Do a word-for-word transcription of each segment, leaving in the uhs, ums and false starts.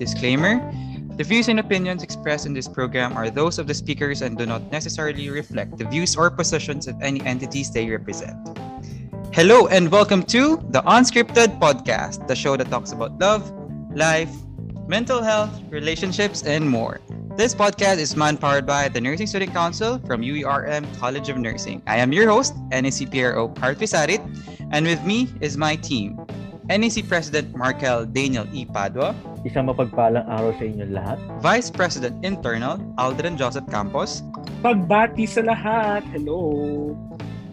Disclaimer: the views and opinions expressed in this program are those of the speakers and do not necessarily reflect the views or positions of any entities they represent. Hello and welcome to the Unscripted Podcast, the show that talks about love, life, mental health, relationships, and more. This podcast is man-powered by the Nursing Student Council from U E R M College of Nursing. I am your host, N A C P R O Parthi Sarit, and with me is my team, N A C President Markel Daniel E. Padua. Isang mapagpalang araw sa inyong lahat. Vice President Internal, Aldrin Joseph Campos. Pagbati sa lahat! Hello!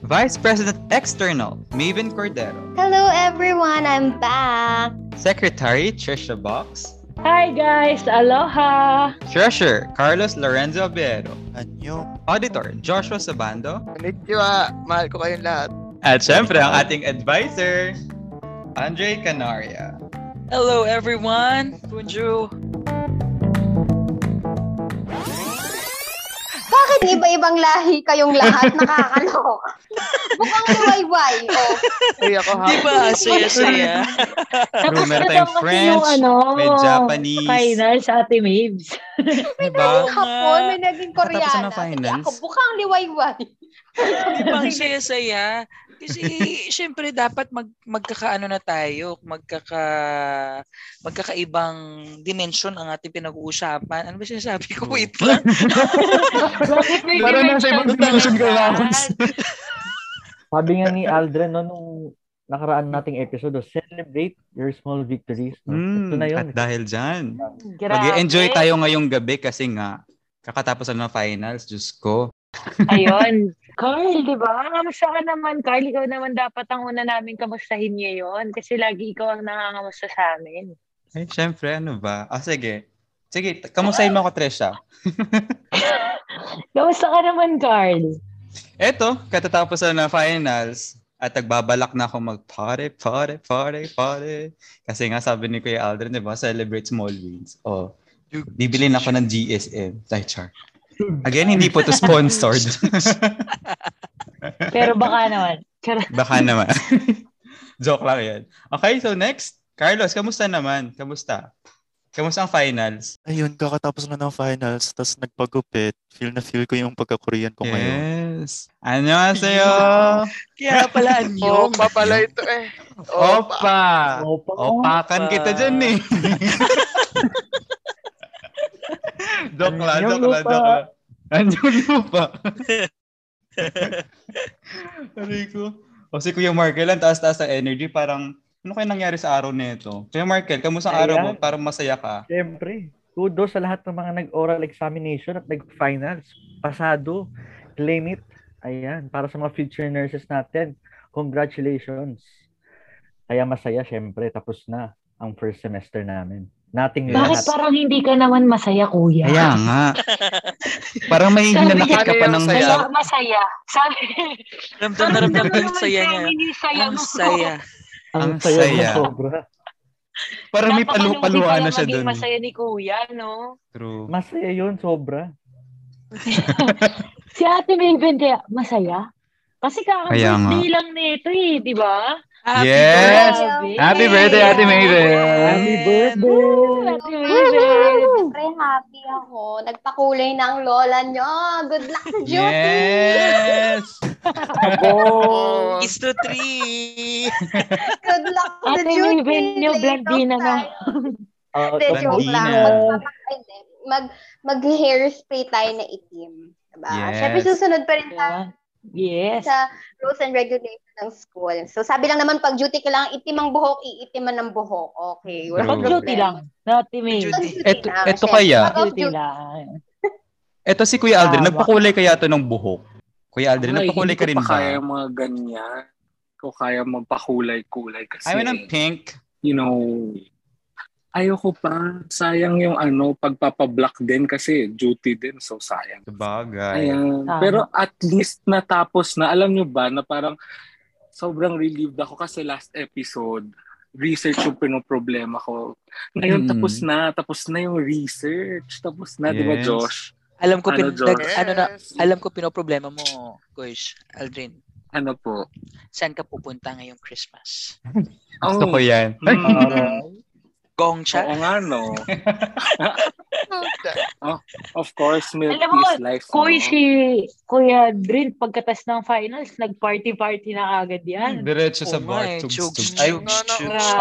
Vice President External, Maven Cordero. Hello everyone! I'm back! Secretary, Trisha Box. Hi guys! Aloha! Treasurer, Carlos Lorenzo Abiero. Anyo. Auditor, Joshua Sabando. Konnichiwa! Mahal ko kayong lahat. At syempre, ang ating advisor, Andre Canaria. Hello everyone! Bonjour! Bakit iba-ibang lahi kayong lahat? Nakakaloka. Bukang huwayway. Oh. Ay, ako ha. Diba? Saya-saya. Meron tayong French, ano, may Japanese. Final sa Ate Mabes. May diba? Naging Hapon, may naging Koreana. Kaya ako, bukang liwayway. Ibang saya-saya. Kasi syempre dapat mag magkakaano na tayo, magkaka magkakaibang dimension ang ating pinag-uusapan. Ano ba sinasabi ko? Wait lang. Para nasa ibang dimension ka lang. Sabi nga ni Aldrin no, nung nakaraan nating episode, oh, celebrate your small victories. No? Mm, ito na yun. At dahil dyan, mag-enjoy tayo ngayong gabi kasi nga kakatapos na ng finals, Diyos ko. Ayun. Carl, di ba? Kamusta ka naman, Carl? Ikaw naman dapat ang una namin kamustahin ngayon kasi lagi ikaw ang nangangamusta sa amin. Ay, syempre, ano ba? Ah, sige. Sige, kamustahin mo ako, Tresha. Kamusta ka naman, Carl? Eto, katatapos na ng finals at nagbabalak na akong mag-party, party, party, party. Kasi nga sabi ni Kuya Aldrin, di ba? Celebrate small wins. O, bibilin ako ng G S M. Like, char. Again, hindi po to sponsored. Pero baka naman. Baka naman. Joke lang yan. Okay, so next. Carlos, kamusta naman? Kamusta? Kamusta ang finals? Ayun, kakatapos na ng finals. Tapos nagpagupit. Feel na feel ko yung pagka-Korean ko ngayon. Yes. Ano sa'yo? Kaya pala, anyong. Opa pala ito eh. Opa. Opa. Opakan kita dyan eh. Joke lang, joke lang, joke lang. Anong lupa? Sabi ko. O si Kuya Markel, ang taas-taas ng energy. Parang, ano kayo nangyari sa araw na ito? Kuya Markel, kamusta ang araw mo? Parang masaya ka. Siyempre. Kudos sa lahat ng mga nag-oral examination at nag-finals. Pasado. Claim it. Ayan. Para sa mga future nurses natin. Congratulations. Kaya masaya, siyempre. Tapos na ang first semester namin. Nothing. Bakit parang hindi ka naman masaya, kuya? Kaya nga. Parang may hinanakit ka pa ng saya. Masaya. Sabi. Ramdam na ramdam ko yung saya niya. Ang saya. Ang saya. Parang may palu-paluan na siya doon. Masaya ni kuya, no? True. Masaya yun, sobra. Si Ate May Bendia, masaya? Kasi kaka-birthday lang nito eh, di ba? Happy yes! Birthday. Happy birthday, Ate Maybel! Happy birthday! Happy birthday! Siyempre, happy ako. Nagpakulay na ang lola nyo. Good luck sa duty! Yes! Oh, is to three! Good luck sa duty! Ate Maybel nyo, blandina na. Hindi, joke lang. Mag-hairspray tayo na itim. Diba? Yes. Siyempre, susunod pa rin tayo. Yes. Sa rules and regulations ng school. So sabi lang naman pag duty kailangan itim ang buhok, iitiman ng buhok. Okay. Wala kang duty lang. Not itim. Ito ito kaya. Duty lang. Ito si Kuya Aldrin, nagpakulay kaya to ng buhok. Kuya Aldrin, ay, nagpakulay ka rin ba? Kaya mga ganyan. Ko kaya magpakulay-kulay kasi. I mean, I'm pink. You know, ayoko pa. Sayang yung ano, pagpapablock din kasi duty din. So, sayang. Sabagay. Ayan. Ah. Pero at least natapos na. Alam nyo ba na parang sobrang relieved ako kasi last episode, research yung pinoproblema ko. Ngayon, mm. tapos na. Tapos na yung research. Tapos na, yes. Di ba, Josh? Alam ko, ano, pin- Josh? Yes. Ano na, alam ko pinoproblema mo, Gosh, Aldrin. Ano po? Saan ka pupunta ngayong Christmas? Gusto oh. ko yan. Mm. Gongcha? Oo nga, no. Oh, of course, milk alam is mo, life. Kuya, no? Si Kuya Drin, pagkatas ng finals, nag-party-party na agad yan. Diretso oh sa bar. Chugs, chugs, chugs.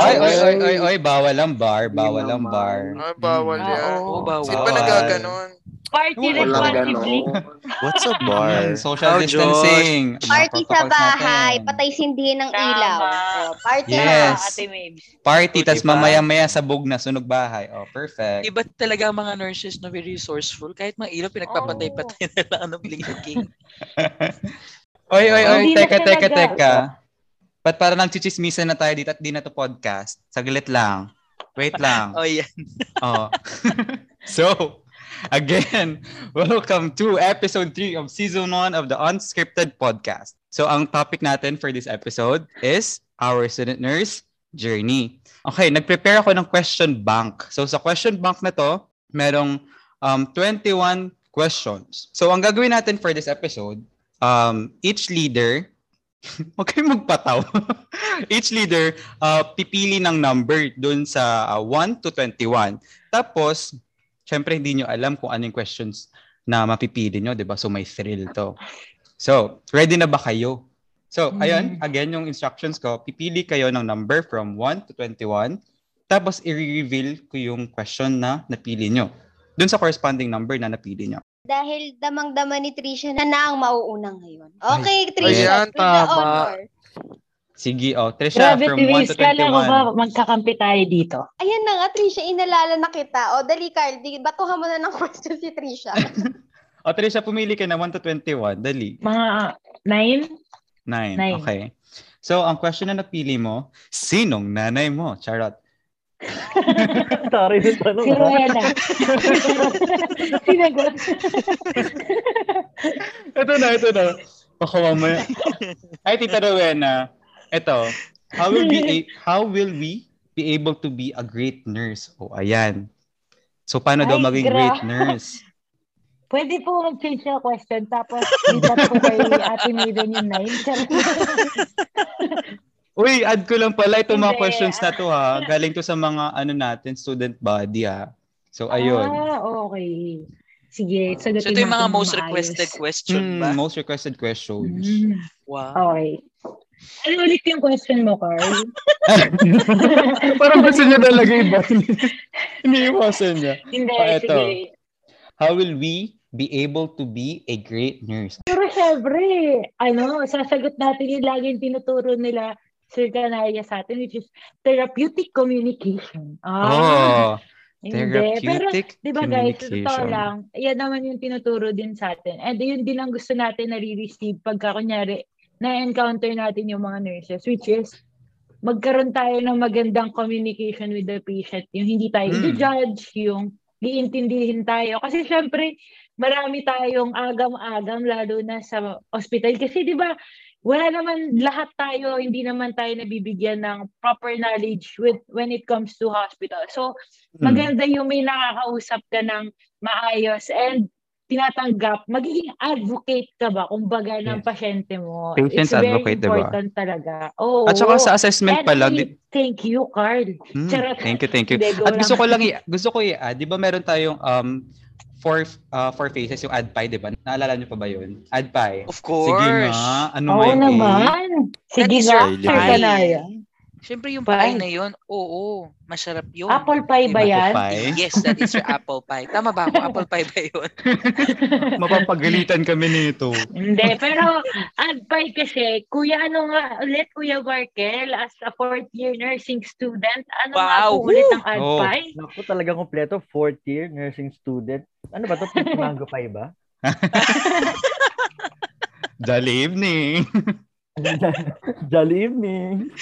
Ay, ay, ay, ay, ay, bawal ang bar. Bawal ang bar. Ay, bawal yan. Oo, bawal. Saan ba nagaganon? Party responsibly. What's a bar? Social distancing. Party sa bahay. Patay sindihin ng ilaw. Party na, Ate Mabes. Party, tas mamaya-maya sabog na, sunog bahay. Oh, perfect. Iba talaga mga nurses na very resourceful. Kahit mga ilaw, pinagpapatay-patay na lang ng blinking. Oy, oy, oy. Teka, teka, teka. Ba't para lang chichismisan na tayo dito at di na to podcast? Saglit lang. Wait lang. Oh, yan. Oh. So, again, welcome to episode three of season one of the Unscripted Podcast. So, ang topic natin for this episode is our student nurse journey. Okay, nag-prepare ako ng question bank. So, sa question bank na to, merong um, twenty-one questions. So, ang gagawin natin for this episode, um, each leader, huwag kayong magpataw. Each leader, uh, pipili ng number dun sa uh, one to twenty-one. Tapos, siyempre, hindi nyo alam kung anong questions na mapipili nyo, di ba? So, may thrill to. So, ready na ba kayo? So, mm-hmm. ayun, again, yung instructions ko, pipili kayo ng number from one to twenty-one, tapos i-reveal ko yung question na napili nyo. Dun sa corresponding number na napili nyo. Dahil damang-dama ni Trisha na na ang mauunang ngayon. Okay, Trisha. Ayan, tama. Sige, oh. Trisha, grabe, from Tris, one to twenty-one. Kala mo ba magkakampi tayo dito? Ayan na nga, Trisha. Inalala na kita. O, dali, Carl. Batuhan mo na ng question si Trisha. O, Trisha, pumili ka na one to twenty-one. Dali. Mga nine? nine. Okay. So, ang question na napili mo, sinong nanay mo? Charot. Sorry, yung tanong. Si Rowena. Sinagot. Ito na, ito na. Baka mo. Ay, Tita Rowena. Ito, how will we a- how will we be able to be a great nurse? Oh, ayan. So, paano Ay, daw maging gra- great nurse? Pwede po mag-change na question tapos dito po kay Ate Maiden yung nine. Uy, add ko lang pala itong mga questions na to ha. Galing to sa mga ano natin, student body ha. So, ayun. Ah, okay. Sige, sagutin so, ito yung mga most requested, mm, most requested questions ba? Most requested questions. Wow. Okay. Ano ulit yung question mo, Carl? Parang gusto niya talaga iba. Iniiwasan niya. Hindi, oh, sige. How will we be able to be a great nurse? Pero syempre, ano, sasagot natin yung laging tinuturo nila Sir Canaya sa atin, which is therapeutic communication. Ah, oh, therapeutic communication. Pero, diba guys, totoo lang, yan naman yung tinuturo din sa atin. And yun din ang gusto natin nare-receive pagka, kunyari, na-encounter natin yung mga nurses, which is magkaroon tayo ng magandang communication with the patient. Yung hindi tayo mm. i-judge, yung iintindihin tayo. Kasi syempre, marami tayong agam-agam, lalo na sa hospital. Kasi di ba wala naman lahat tayo, hindi naman tayo nabibigyan ng proper knowledge with when it comes to hospital. So, mm. maganda yung may nakakausap ka ng maayos and tinatanggap, magiging advocate ka ba kumbaga ng yes. pasyente mo. Patient's it's very advocate, important diba? Talaga. Oo, at saka sa assessment pala. Di- thank you, Carl. Hmm, thank you, thank you. At gusto ko lang, i- gusto ko i-add, di ba meron tayong um, four uh, four phases, yung ADPI, di ba? Naalala niyo pa ba yun? ADPI. Of course. Sige nga. Ano oo naman. Pay? Sige nga, Sir Canaya. Siyempre yung pie. pie na yun, oo, masarap yun. Apple pie ba yan? Pie? Yes, that is your apple pie. Tama ba ako? Apple pie ba yun? Mapapagalitan kami nito. Hindi, pero ad pie kasi, kuya ano nga ulit, Kuya Barkel, as a fourth year nursing student, ano wow. nga po ulit ang ad pie? Oh. Naku, talagang kompleto, fourth year nursing student. Ano ba ito? Mango pie ba? Jolly evening. Jolly evening.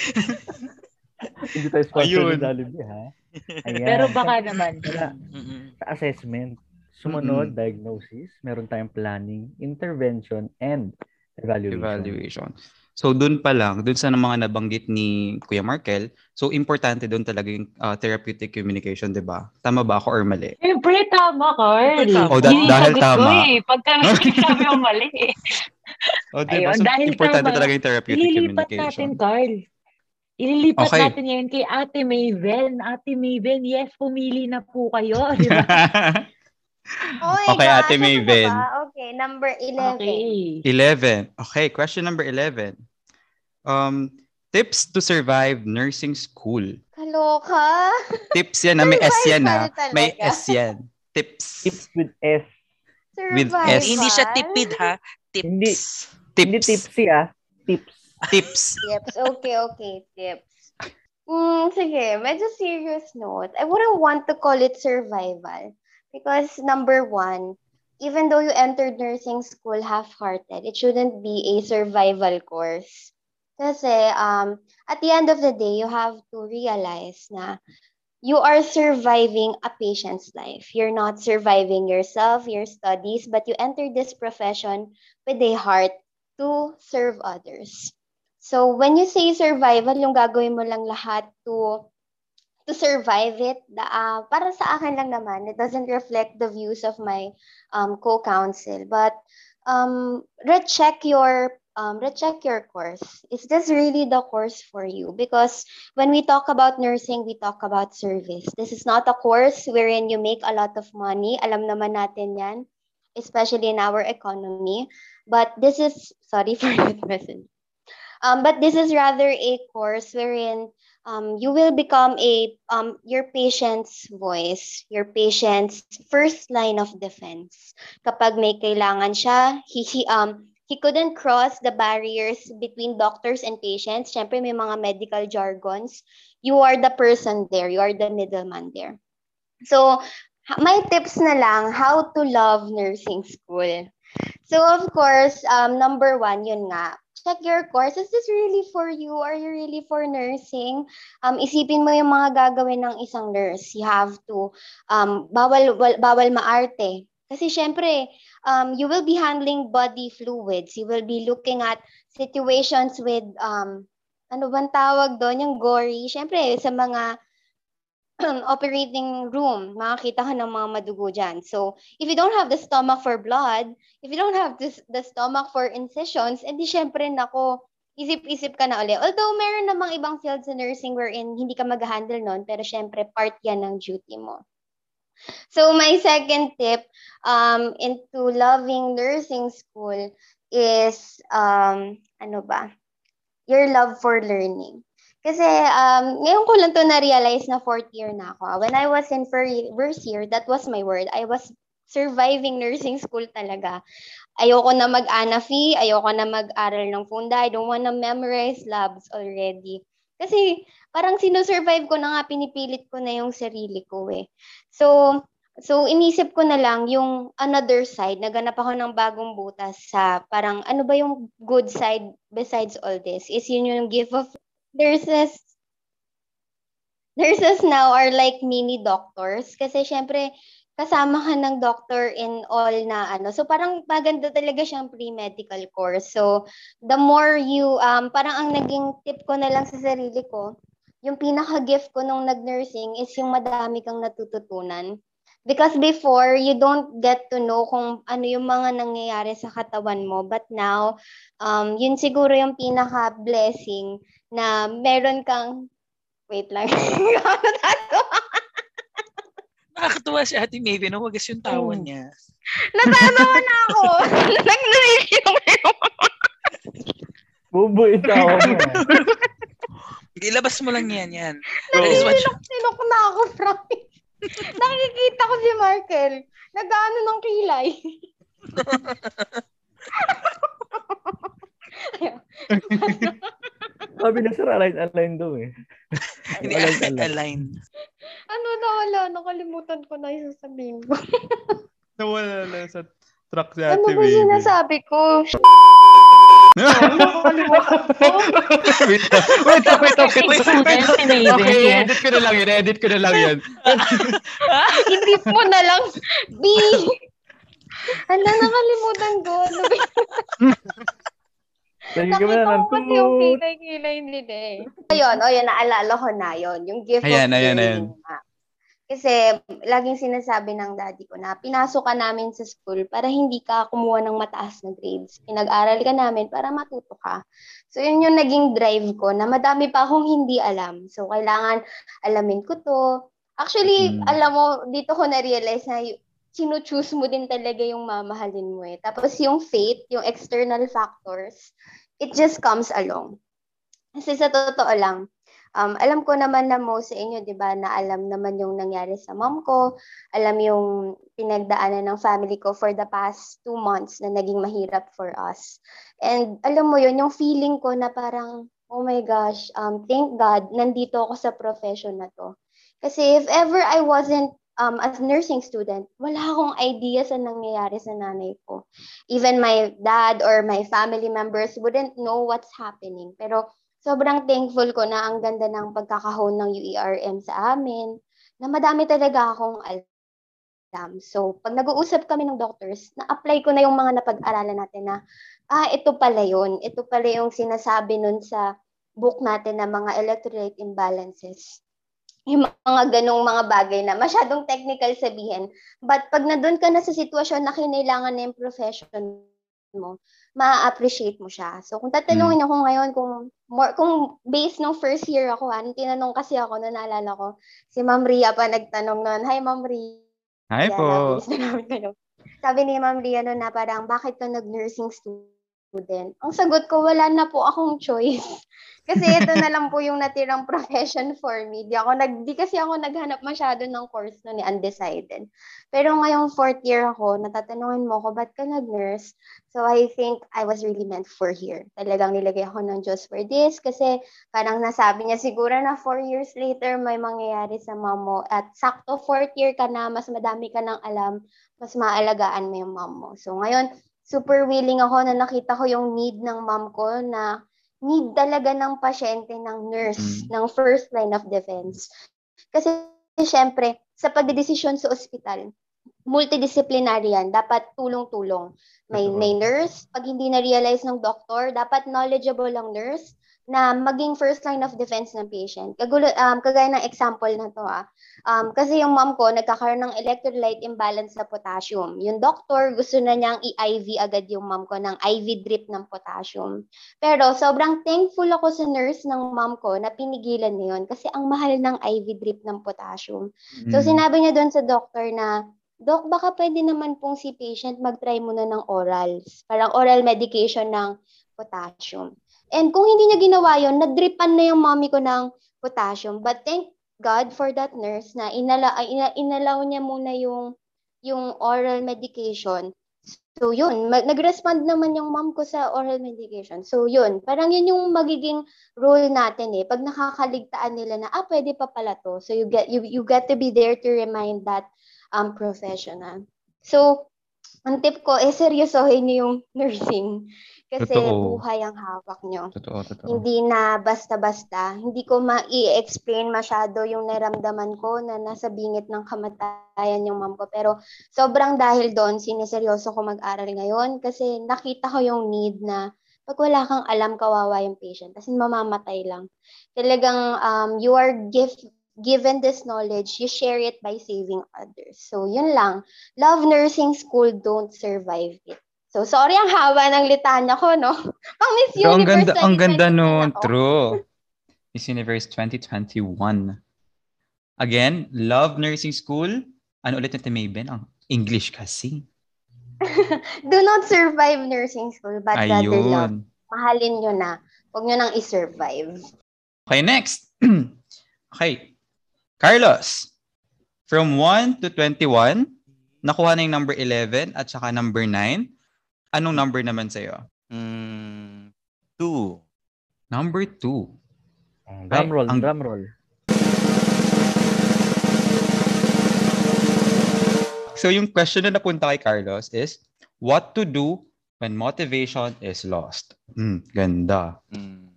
Hindi tayo sponsor ng Jolly evening, ha? Ayan. Pero baka naman. Sa, sa assessment, sumunod, mm-hmm. diagnosis, meron tayong planning, intervention, and evaluation. evaluation. So doon pa lang, doon sa mga nabanggit ni Kuya Markel, so importante doon talaga yung uh, therapeutic communication, di ba? Tama ba ako or mali? Siyempre, tama ka. O, da- dahil tama. Eh. Pagka nagsasabi mo mali eh. O, diba? Ayun, so, dahil importante tama, talaga yung therapeutic ililipat communication. Ililipat natin, Carl. Ililipat okay. natin yan kay Ate Maven. Ate Maven, yes, pumili na po kayo. Di ba? Oy, okay, God, Ate Maven. Okay, number eleven. Okay. eleven. Okay, question number eleven. Um, tips to survive nursing school. Kaloka. Tips yan, may S yan ah. May S yan. Tips. Tips with S. Survival. With S. Hindi siya tipid ha. Tips. Hindi, tips. Hindi tipsy ah. Tips. Tips. Tips. Okay, okay. Tips. Mm, sige, medyo serious note. I wouldn't want to call it survival. Because number one, even though you entered nursing school half-hearted, it shouldn't be a survival course. Kasi um, at the end of the day, you have to realize na you are surviving a patient's life. You're not surviving yourself, your studies, but you entered this profession with a heart to serve others. So when you say survival, yung gagawin mo lang lahat to to survive it, uh, para sa akin lang naman, it doesn't reflect the views of my um, co-counsel. But um, recheck your um, recheck your course. Is this really the course for you? Because when we talk about nursing, we talk about service. This is not a course wherein you make a lot of money. Alam naman natin yan, especially in our economy. But this is, sorry for that message. Um, but this is rather a course wherein Um, you will become a um, your patient's voice, your patient's first line of defense. Kapag may kailangan siya, he, he, um, he couldn't cross the barriers between doctors and patients. Siyempre, may mga medical jargons. You are the person there. You are the middleman there. So, my tips na lang, how to love nursing school. So, of course, um, number one, yun nga. Check your course. Is this really for you? Are you really for nursing? Um, isipin mo yung mga gagawin ng isang nurse. You have to, um, bawal, bawal maarte. Kasi syempre, um, you will be handling body fluids. You will be looking at situations with, um, ano bang tawag doon? Yung gory. Syempre, sa mga operating room, makakita ka ng mga madugo dyan. So, if you don't have the stomach for blood, if you don't have this, the stomach for incisions, edi syempre, nako, isip-isip ka na uli. Although, meron namang ibang fields sa nursing wherein hindi ka mag-handle nun, pero syempre, part yan ng duty mo. So, my second tip um, into loving nursing school is, um, ano ba? Your love for learning. Kasi um, ngayon ko lang to na-realize na fourth year na ako. When I was in first year, that was my word. I was surviving nursing school talaga. Ayoko na mag-anafi, ayoko na mag-aral ng funda. I don't wanna memorize labs already. Kasi parang sinusurvive ko na nga, pinipilit ko na yung sarili ko eh. So, so inisip ko na lang yung another side. Naganap ako ng bagong butas sa parang ano ba yung good side besides all this? Is yun yung gift of nurses, nurses now are like mini doctors kasi syempre kasama ka ng doctor in all na ano. So parang maganda talaga siyang pre-medical course. So the more you, um, parang ang naging tip ko na lang sa sarili ko, yung pinaka-gift ko nung nag-nursing is yung madami kang natututunan. Because before, you don't get to know kung ano yung mga nangyayari sa katawan mo. But now, um, yun siguro yung pinaka-blessing na meron kang... Wait lang. Nakakatuwa si Ate Maven. Huwagas yung tawan niya. Natatawa na ako. Nag-narigil mo yun. Buboy tawa mo. Ilabas mo lang yan. yan. Nag-sinok na ako, Frank. Nakikita ko si Markel. Nag-ano ng kilay. Sabi na sir, align-align daw eh. Align-align. Ano na wala? Nakalimutan ko na yung sasabihin ko. Nawala na sa truck si Ate Baby. Ano ba sinasabi ko? Nakalimutan ko. Wait, wait, wait, wait. Okay, edit ko na lang yan. Edit ko na lang yan. Edit mo na lang. B. Ano, nakalimutan ko. Nakita ko kasi yung kilay-kilay nila eh. Ayun, o yun, naalala ko na yun. Yung gift ayan, of ayan, ayan. Kasi laging sinasabi ng daddy ko na pinasok ka namin sa school para hindi ka kumuha ng mataas na grades. Pinag-aral ka namin para matuto ka. So yun yung naging drive ko na madami pa akong hindi alam. So kailangan alamin ko to. Actually, hmm. alam mo, dito ko na-realize na sino-choose mo din talaga yung mamahalin mo eh. Tapos yung fate, yung external factors, it just comes along. Kasi sa totoo lang, Um, alam ko naman na mo sa inyo, di ba, na alam naman yung nangyari sa mom ko, alam yung pinagdaanan ng family ko for the past two months na naging mahirap for us. And alam mo yun, yung feeling ko na parang, oh my gosh, um, thank God, nandito ako sa profession na to. Kasi if ever I wasn't um, a nursing student, wala akong idea sa nangyayari sa nanay ko. Even my dad or my family members wouldn't know what's happening. Pero sobrang thankful ko na ang ganda ng pagkakahon ng U E R M sa amin, na madami talaga akong alam. So, pag nag-uusap kami ng doctors, na-apply ko na yung mga napag-aralan natin na, ah, ito pala yun. Ito pala yung sinasabi nun sa book natin na mga electrolyte imbalances. Yung mga ganong mga bagay na masyadong technical sabihin. But pag na doon ka na sa sitwasyon na kinailangan na yung profession mo, ma-appreciate mo siya. So, kung tatanungin ako ngayon, kung more, kung based nung first year ako, ha, tinanong kasi ako, na naalala ko, si Ma'am Ria pa nagtanong nun, hi Ma'am Ria. Hi po. Sabi ni Ma'am Ria nun na parang, bakit ka nag-nursing student? Ang sagot ko, wala na po akong choice. Kasi ito na lang po yung natirang profession for me. Di, ako nag, di kasi ako naghanap masyado ng course noon, undecided. Pero ngayong fourth year ako, natatanungin mo ko, ba't ka nag-nurse? So I think I was really meant for here. Talagang nilagay ako ng Diyos for this kasi parang nasabi niya siguro na four years later may mangyayari sa mom mo. At sakto fourth year ka na, mas madami ka ng alam, mas maalagaan mo yung mom mo. So ngayon, super willing ako na nakita ko yung need ng mom ko na need talaga ng pasyente, ng nurse, ng first line of defense. Kasi, syempre, sa pagdedesisyon sa ospital, multidisciplinary yan. Dapat tulong-tulong. May, may nurse, pag hindi na-realize ng doctor, dapat knowledgeable ang nurse na maging first line of defense ng patient. Kagulo, um, kagaya ng example na to, ah. Um, kasi yung mom ko, nagkakaroon ng electrolyte imbalance sa potassium. Yung doctor, gusto na niyang i-I V agad yung mom ko ng I V drip ng potassium. Pero sobrang thankful ako sa nurse ng mom ko na pinigilan niya yun kasi ang mahal ng I V drip ng potassium. Mm. So sinabi niya doon sa doctor na, Doc, baka pwede naman pong si patient mag-try muna ng oral. Parang oral medication ng potassium. And kung hindi niya ginawa yun, nadripan na yung mommy ko ng potassium. But thank God for that nurse na inala, ina, inalaw niya muna yung, yung oral medication. So yun, mag, nag-respond naman yung mom ko sa oral medication. So yun, parang yun yung magiging role natin eh. Pag nakakaligtaan nila na, ah, pwede pa pala to. So you get, you, you got to be there to remind that um, professional. So, ang tip ko, eh, seryosohin niyo yung nursing. Kasi totoo. Buhay ang hawak nyo. Totoo, totoo. Hindi na basta-basta. Hindi ko ma-i-explain masyado yung naramdaman ko na nasa bingit ng kamatayan yung mom ko. Pero sobrang dahil doon, siniseryoso ko mag-aral ngayon kasi nakita ko yung need na pag wala kang alam, kawawa yung patient. Kasi mamamatay lang. Talagang um, you are gift, given this knowledge, you share it by saving others. So yun lang. Love nursing school, don't survive it. So, sorry ang haba ng litanya ko, no? Pang Miss so, Universe twenty twenty-one. Ang ganda nun, true. Miss Universe twenty twenty-one. Again, love nursing school. Ano ulit natin, Mayben? Ang English kasi. Do not survive nursing school, but rather love. Mahalin nyo na. Huwag nyo nang i-survive. Okay, next. Okay. Carlos, from one to twenty-one, nakuha na yung number eleven at saka number nine. Anong number naman sa'yo? Mm, two. Number two. Okay. Drum roll, ang... drum roll. So yung question na napunta kay Carlos is, what to do when motivation is lost? Mm, ganda. Mm.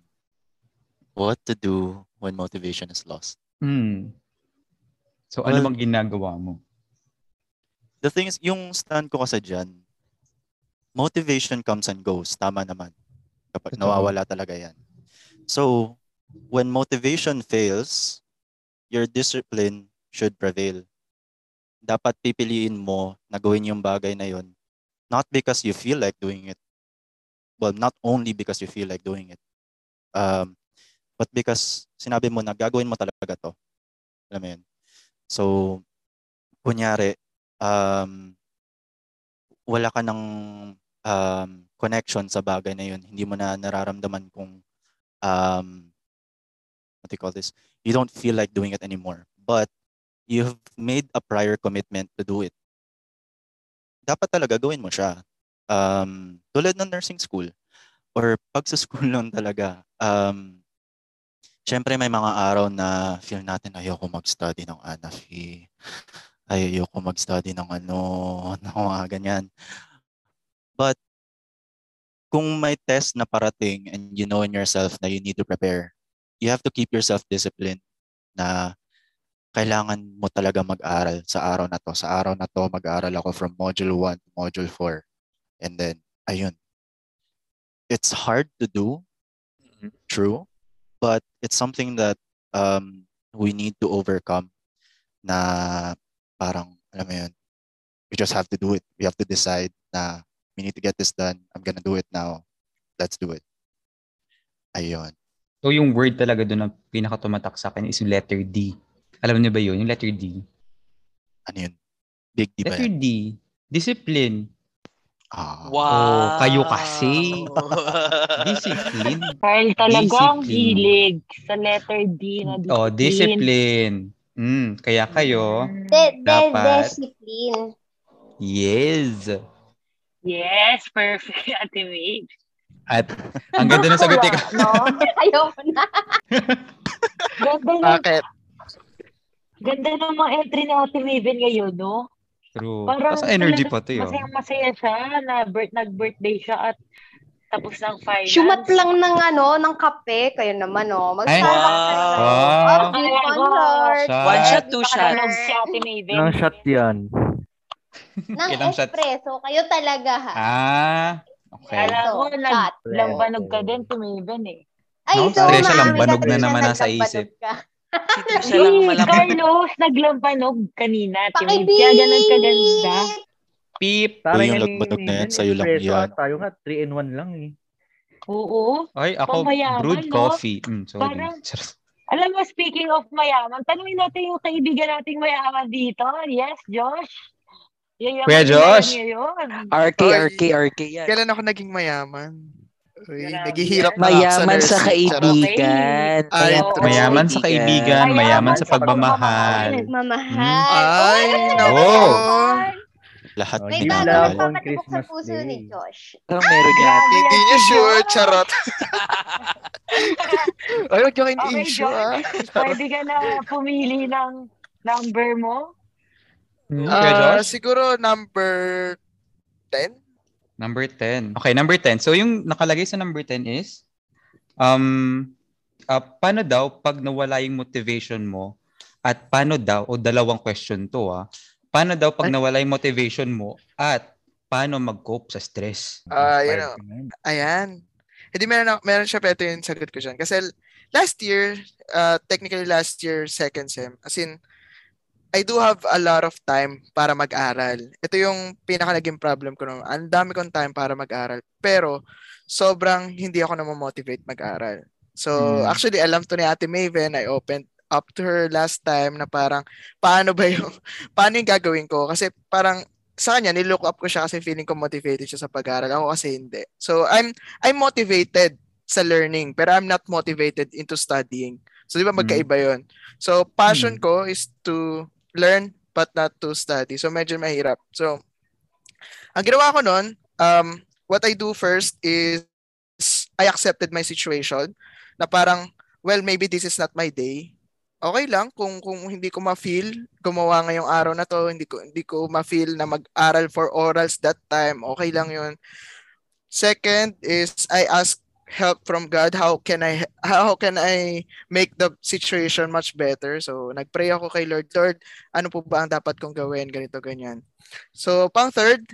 What to do when motivation is lost? Mm. So well, ano bang ginagawa mo? The thing is, yung stand ko kasi dyan, motivation comes and goes. Tama naman. Kapag nawawala talaga yan. So, when motivation fails, your discipline should prevail. Dapat pipiliin mo na gawin yung bagay na yun. Not because you feel like doing it. Well, not only because you feel like doing it. Um, but because sinabi mo na gagawin mo talaga to. Alam mo yun? So, kunyari, um, wala ka ng um, connection sa bagay na yun. Hindi mo na nararamdaman kung um, what do you call this? You don't feel like doing it anymore. But you've made a prior commitment to do it. Dapat talaga gawin mo siya. Um, tulad ng nursing school or pag sa school lang talaga, um, syempre may mga araw na feel natin ayoko mag-study ng anafi, ayoko mag-study ng ano, ng mga ganyan. But kung may test na parating and you know in yourself na you need to prepare, you have to keep yourself disciplined na kailangan mo talaga mag-aral sa araw na to. Sa araw na to, mag-aaral ako from module one to module four. And then, ayun. It's hard to do, mm-hmm. true, but it's something that um, we need to overcome na parang, alam mo yun, we just have to do it. We have to decide na we need to get this done. I'm gonna do it now. Let's do it. Ayun. So yung word talaga doon na pinakatumatak sa akin is yung letter D. Alam niyo ba yun? Yung letter D. Ano yun? Big D ba? Letter yan? D. Discipline. Oh. Wow. Oh, kayo kasi. Discipline. Kyle talagang hilig sa letter D na discipline. Oh, discipline. Mm, kaya kayo de- de- dapat. Discipline. Yes. Yes, perfect. Ate Wade. At ang ganda ng sagot ko. No, ayaw mo na. Bakit? Ganda ng mga entry na Ate Maven ngayon, no? True. Parang mas energy pa ito yun. Masaya-masaya siya. Nag-birthday siya at tapos ng finals. Shumat lang ng ano, ng kape. Kayo naman, no? Mag-start up. One shot, two shot. Nang si Ate Maven. Nang shot yan. Nang espresso. Kayo talaga, ha? Ah, okay. Alam ko, lambanog ka din, Ate Maven, eh. Ay, so, espresso, lambanog na naman nasa isip. Si Carlos, naglampanog kanina. Pakibit! Kaya ganun kaganda. Pip! Tayo yung nagbanog na yan. Sa'yo lang yan. Tayo nga, three in one lang eh. Oo. Ay, ako, pamayaman, brewed no? coffee. Mm, sorry. Parang, alam mo, speaking of mayaman, tanungin natin yung kaibigan nating mayaman dito. Yes, Josh? Yayang Kuya Josh? R K, R K, R K yan. Kailan ako naging mayaman? Uy, naghihirap na mayaman sa, sa kaibigan. Ay, mayaman sa kaibigan, mayaman sa pagmamahal. Pagmamahal. Ay, nako. Oh. Oh. Lahat ng bagay ng Christmas sa puso ni Josh. Oh, meron yan. Hindi niya sure, charot. Ay, wag yung hindi sure. Pwede ka na pumili ng number mo? Uh, siguro number ten. Number ten. Okay, number ten. So, yung nakalagay sa number ten is, um, uh, paano daw pag nawala yung motivation mo? At paano daw, o dalawang question to, ah, paano daw pag nawala yung motivation mo? At paano mag-cope sa stress? Uh, you know, ayan. Hindi, meron, meron siya, pero ito yung sagot ko dyan. Kasi last year, uh, technically last year, second sem, as in, I do have a lot of time para mag-aral. Ito yung pinaka naging problem ko noon. Ang dami kong time para mag-aral. Pero, sobrang hindi ako namamotivate mag-aral. So, hmm. actually, alam to ni Ate Maven. I opened up to her last time na parang, paano ba yung, paano yung gagawin ko? Kasi parang, sa kanya, nilook up ko siya kasi feeling ko motivated siya sa pag-aral. Ako kasi hindi. So, I'm, I'm motivated sa learning, pero I'm not motivated into studying. So, di ba magkaiba yun? So, passion hmm. ko is to learn but not to study. So, medyo mahirap. So, ang ginawa ko nun, um, what I do first is I accepted my situation na parang, well, maybe this is not my day. Okay lang kung kung hindi ko ma-feel, gumawa ngayong araw na to, hindi ko, hindi ko ma-feel na mag-aral for orals that time. Okay lang yun. Second is I ask help from God. How can I how can I make the situation much better? So nagpray ako kay Lord, Lord, ano po ba ang dapat kong gawin, ganito ganyan. So pang third,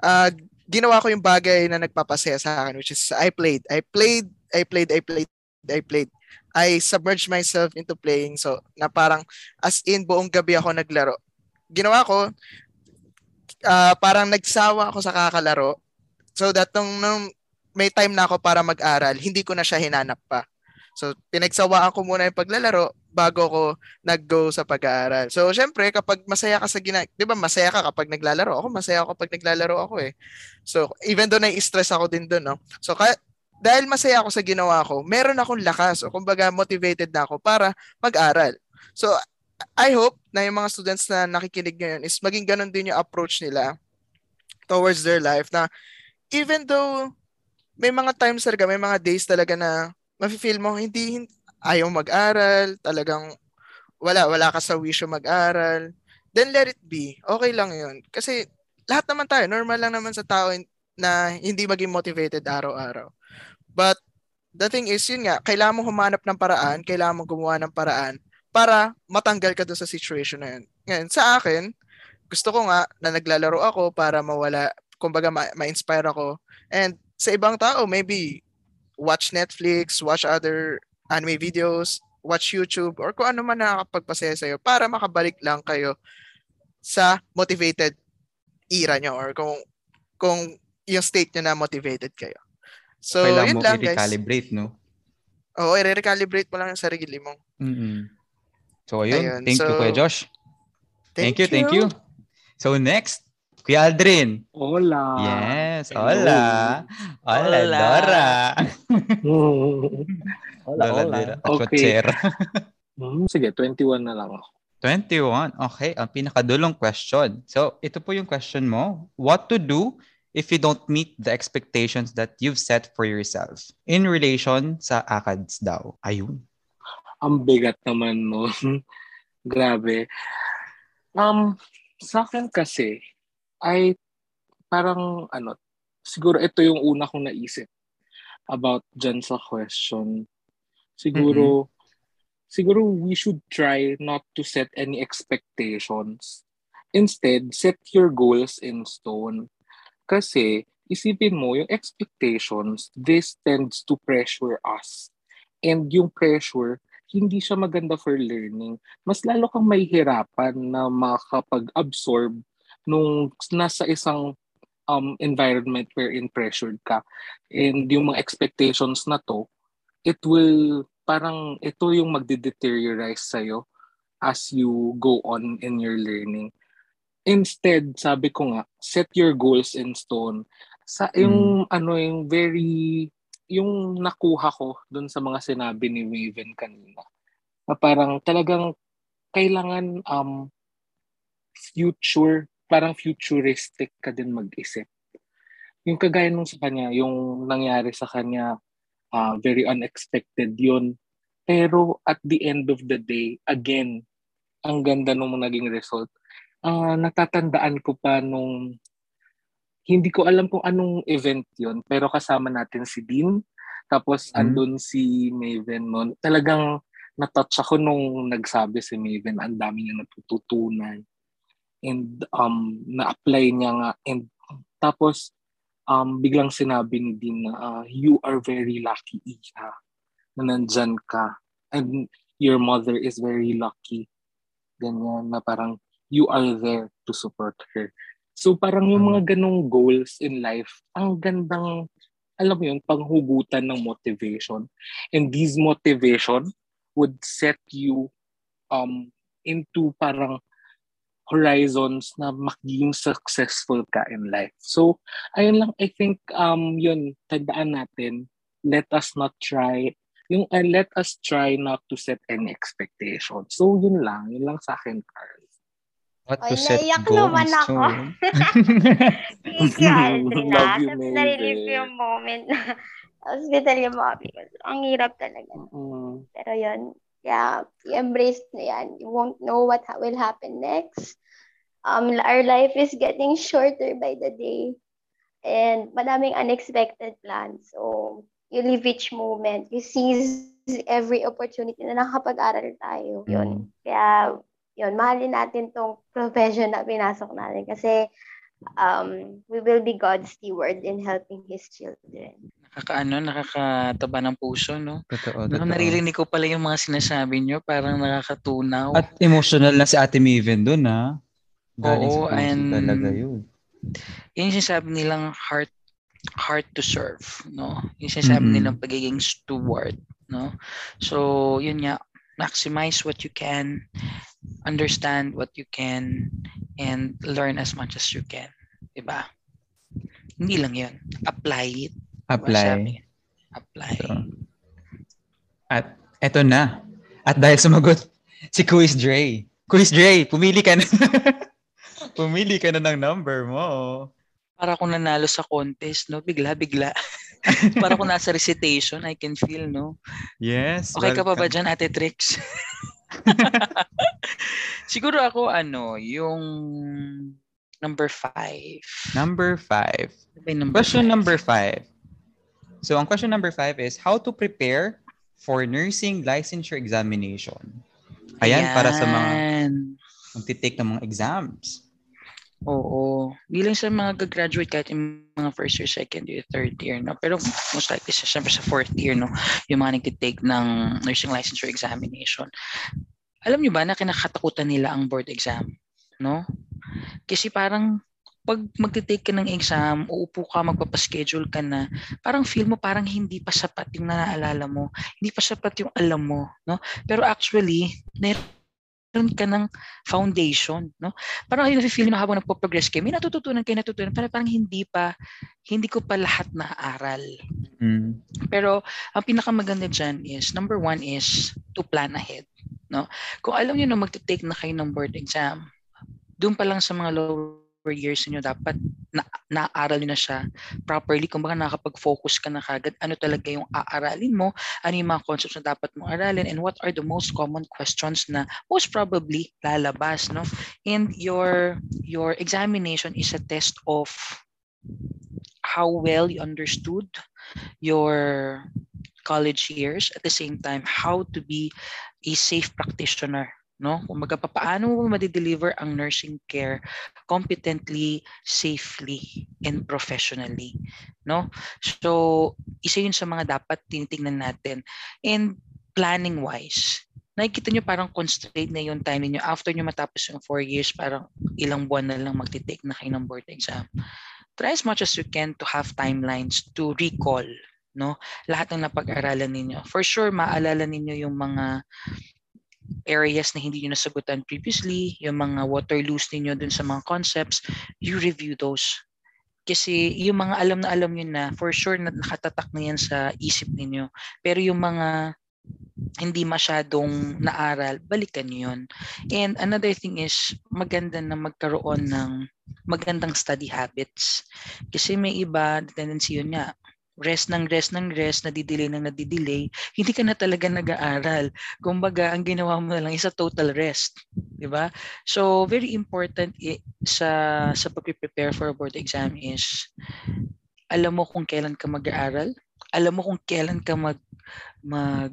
uh, ginawa ko yung bagay na nagpapasaya sa akin, which is I played. I played, I played, I played, I played. I submerged myself into playing. So, na parang as in buong gabi ako naglaro. Ginawa ko, uh, parang nagsawa ako sa kakalaro. So that nung, nung may time na ako para mag-aral, hindi ko na siya hinanap pa. So, pinagsawaan ko muna yung paglalaro bago ko nag-go sa pag-aaral. So, syempre, kapag masaya ka sa gina... Di ba, masaya ka kapag naglalaro. Ako, masaya ako kapag naglalaro ako eh. So, even though nai-stress ako din doon, no? So, ka- dahil masaya ako sa ginawa ko, meron akong lakas o kumbaga motivated na ako para mag-aral. So, I hope na yung mga students na nakikinig ngayon is maging ganun din yung approach nila towards their life na even though may mga times talaga, may mga days talaga na mafe-feel mo, hindi, hindi ayaw mag-aral, talagang wala, wala ka sa wish yung mag-aral, then let it be. Okay lang yun. Kasi lahat naman tayo, normal lang naman sa tao na hindi maging motivated araw-araw. But the thing is, yun nga, kailangan mong humanap ng paraan, kailangan mong gumawa ng paraan para matanggal ka doon sa situation na yun. Ngayon, sa akin, gusto ko nga na naglalaro ako para mawala, kumbaga ma- ma-inspire ako. And sa ibang tao, maybe watch Netflix, watch other anime videos, watch YouTube, or kung ano man nakakapagpasaya sa'yo para makabalik lang kayo sa motivated era nyo or kung kung yung state nyo na motivated kayo. So, kailangan yun lang, guys. Kailangan mo i-recalibrate, no? Oo, i-recalibrate mo lang yung sarili mo. Mm-hmm. So, ayun. Ayun. Thank so, you, Kuya Josh. Thank, thank you, you, thank you. So, next, Kuya Aldrin. Hola. Yes, hola. Hola, hola. Dora. Hola, hola. Okay. Sige, twenty-one na lang ako. twenty-one, okay. Ang pinakadulong question. So, ito po yung question mo. What to do if you don't meet the expectations that you've set for yourself in relation sa ACADS daw? Ayun. Ang bigat naman nun. Grabe. Um, sa akin kasi, ay parang ano, siguro ito yung una kong naisip about dyan sa question. Siguro, mm-hmm. siguro we should try not to set any expectations. Instead, set your goals in stone. Kasi, isipin mo, yung expectations, this tends to pressure us. And yung pressure, hindi siya maganda for learning. Mas lalo kang mahihirapan na makapag-absorb nung nasa isang um, environment wherein pressured ka. And yung mga expectations na to, it will, parang ito yung magde-deteriorize sa'yo as you go on in your learning. Instead, sabi ko nga, set your goals in stone. Sa yung, mm. ano, yung very, yung nakuha ko dun sa mga sinabi ni Raven kanina. Na parang talagang kailangan um, future parang futuristic ka din mag-isip. Yung kagaya nung sa kanya, yung nangyari sa kanya, uh, very unexpected yun. Pero at the end of the day, again, ang ganda nung naging result. Uh, natatandaan ko pa nung, hindi ko alam kung anong event yun, pero kasama natin si Dean, tapos mm-hmm. andun si Maven mo. Talagang natouch ako nung nagsabi si Maven, ang dami niya natututunan. And um, na-apply niya nga. And tapos, um, biglang sinabi ni Dean na, uh, you are very lucky, Iha, na nandyan ka. And your mother is very lucky. Ganyan, na parang, you are there to support her. So parang yung mga ganong goals in life, ang gandang, alam mo yun, panghugutan ng motivation. And these motivation would set you um, into parang horizons na magiging successful ka in life. So, ayun lang, I think, um, yun, tandaan natin, let us not try, yung uh, let us try not to set any expectation. So, yun lang, yun lang sa akin, Carl. What to Ay, set naiyak goals naman ako. Sige, Aldrin na. Tapos na-relief yung moment na hospital yung mga because ang hirap talaga. Mm. Pero yun, yeah, embrace na yan. You won't know what ha- will happen next. Um, our life is getting shorter by the day. And madaming unexpected plans. So, you live each moment. You seize every opportunity na nakapag-aral tayo. Yun. Mm. Kaya, yun, mahalin natin tong profession na pinasok natin. Kasi, um, we will be God's steward in helping His children. Nakakaano, nakakataba ng puso, no? Totoo, totoo. Naririnig ko pala yung mga sinasabi nyo, parang nakakatunaw. At emotional na si Ate Maven dun, ha? Galing Oo, sa and talaga yun. Yung sinasabi nilang heart, heart to serve, no? Yung sinasabi mm-hmm. nilang pagiging steward, no? So, yun nga, maximize what you can, understand what you can, and learn as much as you can. Diba? Hindi lang yun. Apply it. Apply. Apply. So, at eto na. At dahil sumagot si Quiz Dre. Quiz Dre, pumili ka na. Pumili ka na ng number mo. Para kung nanalo sa contest, no? Bigla-bigla. Para kung nasa recitation, I can feel, no? Yes. Okay welcome. Ka pa ba dyan, Ate Trix? Siguro ako, ano, yung number five. Number five. Number question five. Number five. So, ang question number five is, how to prepare for nursing licensure examination? Ayan, Ayan. Para sa mga magtitake ng mga exams. Oo. Bilang sa mga gagraduate kahit yung mga first year, second year, third year, no? Pero most likely, siyempre sa fourth year, no? Yung mga nagtitake ng nursing licensure examination. Alam nyo ba na kinakatakutan nila ang board exam? No? Kasi parang pag magtitake ka ng exam, uupo ka, magpapaschedule ka na, parang feel mo parang hindi pa sapat yung naaalala mo, hindi pa sapat yung alam mo, no? Pero actually, meron ka ng foundation, no? Parang ayun, na-feel mo habang nagpo-progress kayo, may natututunan kayo, natutunan, parang, parang hindi pa, hindi ko pa lahat naaaral. Mm. Pero ang pinakamaganda dyan is, number one is to plan ahead, no? Kung alam nyo na magtitake na kayo ng board exam, doon pa lang sa mga lower years niyo dapat na naaral na siya properly. Kung baka nakakapag-focus ka na kagad, ano talaga yung aaralin mo, ano yung mga concepts na dapat mong aralin, and what are the most common questions na most probably lalabas, no? And your your examination is a test of how well you understood your college years, at the same time how to be a safe practitioner. No, kung magpapaano mo ma-deliver ang nursing care competently, safely, and professionally, no? So isa yun sa mga dapat tinitingnan natin. And planning wise, nakikita nyo parang constraint na yung time niyo after nyo matapos yung four years, parang ilang buwan na lang magtitake na kayo ng board exam. Try as much as you can to have timelines to recall, no? Lahat ng napag-aralan ninyo. For sure maalala ninyo yung mga areas na hindi nyo nasagutan previously, yung mga Waterloos ninyo dun sa mga concepts, you review those. Kasi yung mga alam na alam nyo na, for sure na nakatatak na yan sa isip ninyo. Pero yung mga hindi masyadong naaral, balikan nyo yun. And another thing is, maganda na magkaroon ng magandang study habits. Kasi may iba, tendency yun nga, rest ng rest ng rest, nadidelay ng nadidelay, hindi ka na talaga nag-aaral. Kumbaga, ang ginawa mo na lang is a total rest. Diba? So, very important i- sa, sa pag-prepare for a board exam is, alam mo kung kailan ka mag-aaral, alam mo kung kailan ka mag, mag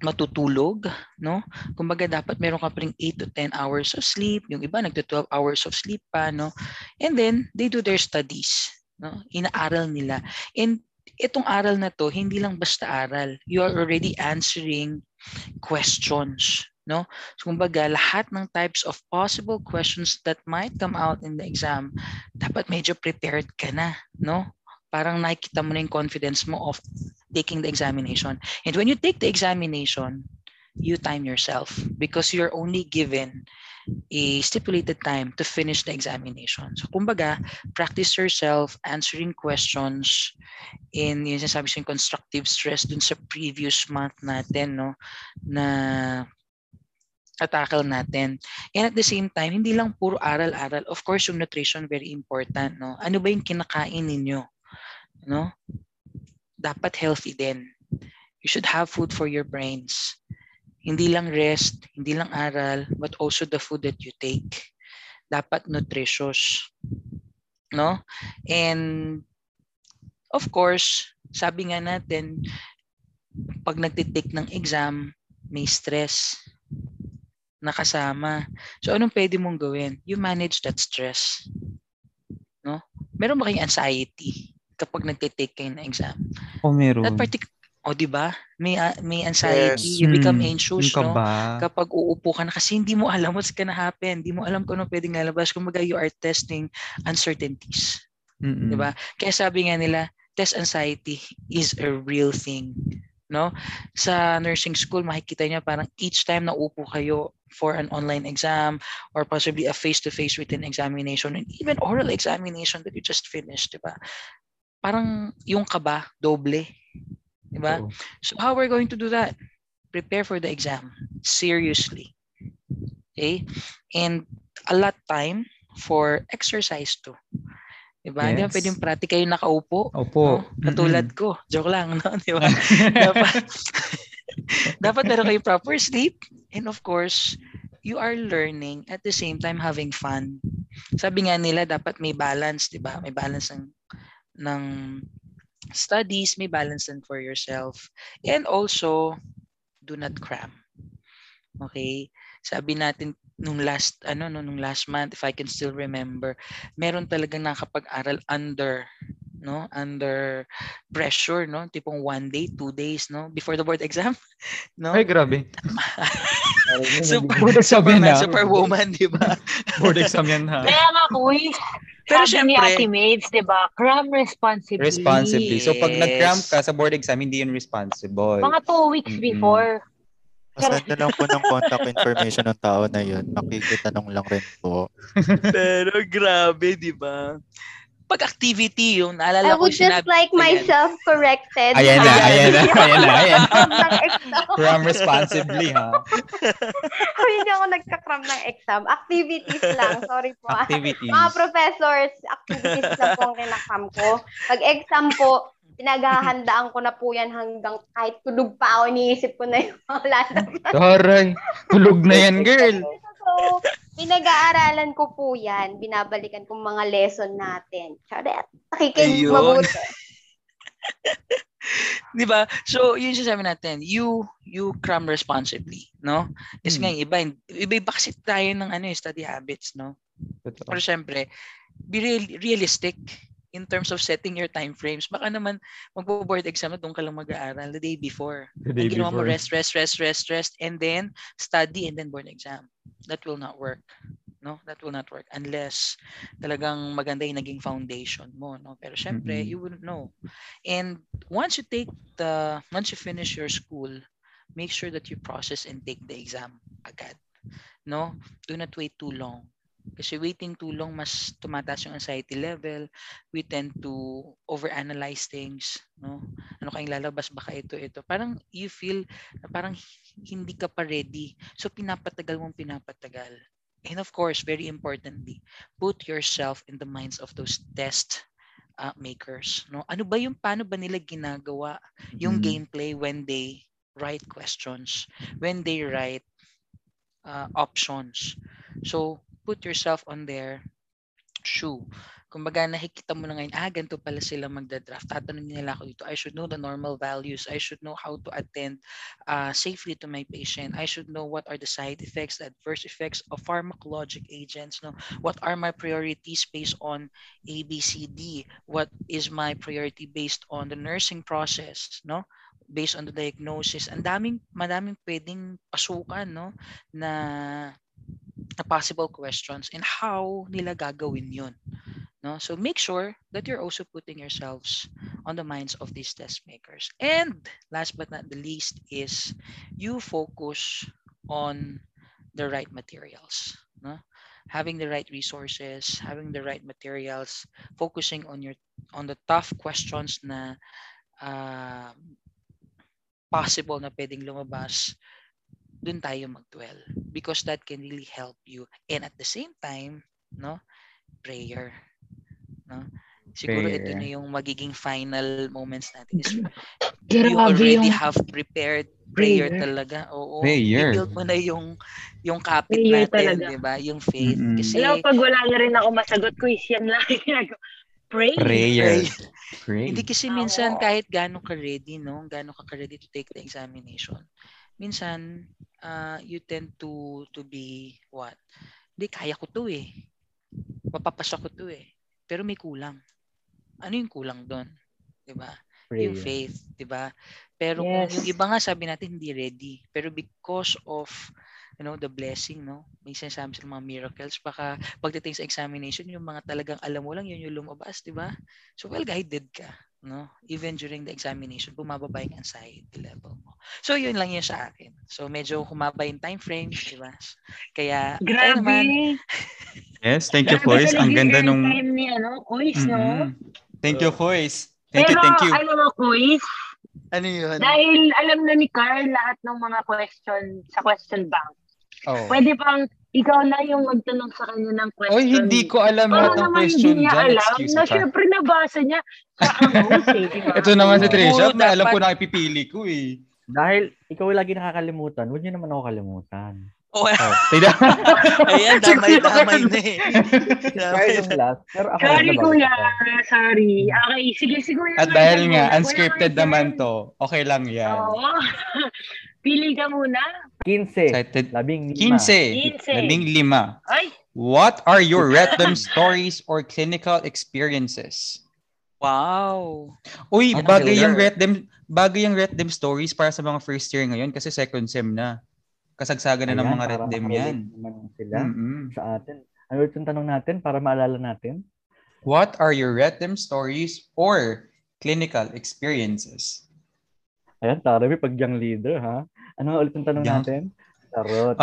matutulog, no? Kumbaga, dapat meron ka pa ring eight to ten hours of sleep, yung iba nagto-twelve hours of sleep pa, no? And then, they do their studies. No, inaaral nila. And itong aral na to, hindi lang basta aral. You are already answering questions, no? So, kumbaga, lahat ng types of possible questions that might come out in the exam, dapat medyo prepared ka na, no? Parang nakikita mo na yung confidence mo of taking the examination. And when you take the examination, you time yourself because you're only given a stipulated time to finish the examination. So, kumbaga, practice yourself answering questions in yung sinasabi sa constructive stress dun sa previous month natin, no, na tackle natin. And at the same time, hindi lang puro aral-aral. Of course, yung nutrition, very important, no. Ano ba yung kinakain ninyo? No? Dapat healthy din. You should have food for your brains. Hindi lang rest, hindi lang aral, but also the food that you take. Dapat nutritious. No? And of course, sabi nga natin, pag nagtitake ng exam, may stress nakasama. So anong pwede mong gawin? You manage that stress. meron ba kayong anxiety kapag nagte-take kayo ng exam? Oh, meron. That partic- oh, di ba? May uh, may anxiety, yes. You become hmm. anxious, no? Kapag uupo ka na kasi hindi mo alam what's gonna happen, hindi mo alam kung ano pwedeng lalabas. Kumbaga, you are testing uncertainties. Mm-mm. Di ba? Kaya sabi nga nila, test anxiety is a real thing. No? Sa nursing school, makikita niya parang each time na upo kayo for an online exam or possibly a face-to-face written examination and even oral examination that you just finished, diba? Parang yung kaba, doble. Diba? Oh. So how we're going to do that? Prepare for the exam. Seriously. Okay? And allot time for exercise too. Diba? Yes. Di ba pwedeng prati kayo nakaupo? Opo. No? Katulad ko. Joke lang, no? Diba? dapat, dapat meron kayo proper sleep. And of course, you are learning at the same time having fun. Sabi nga nila, dapat may balance, diba? May balance ng, ng studies, may balance din for yourself. And also, do not cram. Okay? Sabi natin, nung last ano no nung last month, if I can still remember, meron talagang nakapag-aral under no under pressure, no, tipong one day two days no before the board exam, no. Ay grabe. Super superman, superwoman, di ba? Board exam yan, ha. Kaya nga kuy. Pero syempre, ni Ate Maids, di ba? Cram responsibly. Responsibly. So pag nag-cram ka sa board exam, hindi yun responsible. Mga two weeks mm-hmm. before. Send na lang po ng contact information ng tao na yun. Makikitanong lang rin po. Pero grabe, di ba? Pag-activity yun, naalala I ko sinabi. I would just like ayan. Myself corrected. Ayan na, ayan na, ayan na, ayan na. Cram responsibly, ha? Hindi ako nagka-cram ng exam. Activities lang, sorry po. Activities. Mga professors, activities lang po ang kinakram ko. Pag-exam po, pinaghahandaan ko na po yan hanggang kahit tulog pa ako, iniisip ko na yung mga lahat. Taray, tulog na yan, girl. So, pinag-aaralan ko po yan. Binabalikan kong mga lesson natin. Charot, nakikinig mabuti. Diba? So, yun siya sabi natin, you you cram responsibly, no? Kasi hmm. nga iba, iba iba kasi tayo ng ano, study habits, no? Ito. Pero syempre, be real, realistic in terms of setting your time frames. Baka naman magbo-board exam na doon ka lang mag-aaral the day before. The day ginawa before. Mo rest, rest, rest, rest, rest, and then study and then board exam. That will not work. No? That will not work unless talagang maganda yung naging foundation mo. No? Pero syempre, mm-hmm. you wouldn't know. And once you take the, once you finish your school, make sure that you process and take the exam agad. No? Do not wait too long. Kasi waiting too long, mas tumataas yung anxiety level. We tend to overanalyze things. No? Ano kayong lalabas? Baka ito, ito. Parang you feel na parang hindi ka pa ready. So pinapatagal mong pinapatagal. And of course, very importantly, put yourself in the minds of those test uh, makers. No? Ano ba yung, paano ba nila ginagawa yung mm. gameplay when they write questions? When they write uh, options? So, put yourself on their shoe. Kumbaga, nakikita mo na ngayon, ah, ganito pala sila magdadraft. Tatanungin nila ako dito, I should know the normal values. I should know how to attend uh, safely to my patient. I should know what are the side effects, the adverse effects of pharmacologic agents. No? What are my priorities based on A, B, C, D? What is my priority based on the nursing process? No? Based on the diagnosis. Ang daming, madaming pwedeng pasukan, no? Na na possible questions and how nila gagawin yun. No? So make sure that you're also putting yourselves on the minds of these test makers. And last but not the least is you focus on the right materials. No? Having the right resources, having the right materials, focusing on your on the tough questions na uh, possible na pwedeng lumabas, dun tayo mag-dwell because that can really help you. And at the same time, no, prayer. No? Siguro prayer. Ito na yung magiging final moments natin. Is you already have prepared prayer, prayer talaga. Oo, prayer. I-build mo na yung yung kapit prayer natin, di ba? Yung faith. Mm-hmm. Kasi, alam, pag wala na rin ako masagot ko, yan lang ginagawa. Pray. Prayer. Prayer. Hindi kasi minsan kahit gano'ng ka-ready, no? Gano'ng ka-ready to take the examination. Minsan, uh, you tend to to be what? Hindi, kaya ko to eh. Mapapasa ko to eh. pero may kulang. Ano yung kulang doon? 'Di ba? Yung faith, 'di ba? Pero yes. Yung iba nga sabi natin hindi ready, pero because of you know the blessing, no? May sinasabi sa mga miracles, baka pagdating sa examination yung mga talagang alam mo lang yun yung lumabas, 'di ba? So well guided ka, no? Even during the examination, bumababa yung anxiety level mo. So yun lang yun sa akin. So medyo humaba yung time frame, 'di ba? Kaya grabe. Naman, yes, thank you Joyce. Ang ganda nung time ni ano, Joyce, no? Thank you Joyce. Thank Pero, you, thank you. Ano mo, Kuis? Ano yun? Dahil alam na ni Carl lahat ng mga question sa question bank. Oh. Pwede bang ikaw na yung magtanong sa kanya ng question. Oy, hindi ko alam lahat ng question dyan. Alam, excuse na, me. Siyempre nabasa niya. Host, eh, diba? Ito naman si Trisha, na alam ko na ipipili ko eh. Dahil ikaw lagi nakakalimutan, huwag niyo naman ako kalimutan. Oh, tida. Ayan, damay-damay na eh. Sorry, last. Sorry, kuya. Sorry. Okay, sige, siguro. At dahil nga, unscripted naman to. Okay lang yan. Oo. Pili ka muna. fifteen. Labing lima. fifteen. Labing lima. Ay. What are your random stories or clinical experiences? Wow. Uy, bagay yung random, bagay yung random stories para sa mga first year ngayon kasi second sem na. Kasagsagan na ayan, ng mga redem yan. Sila mm-hmm. sa atin. Ano itong tanong natin para maalala natin? What are your redem stories or clinical experiences? Ayan, tarami pag young leader, ha? Ano ulit ang tanong young? Natin? Tarot.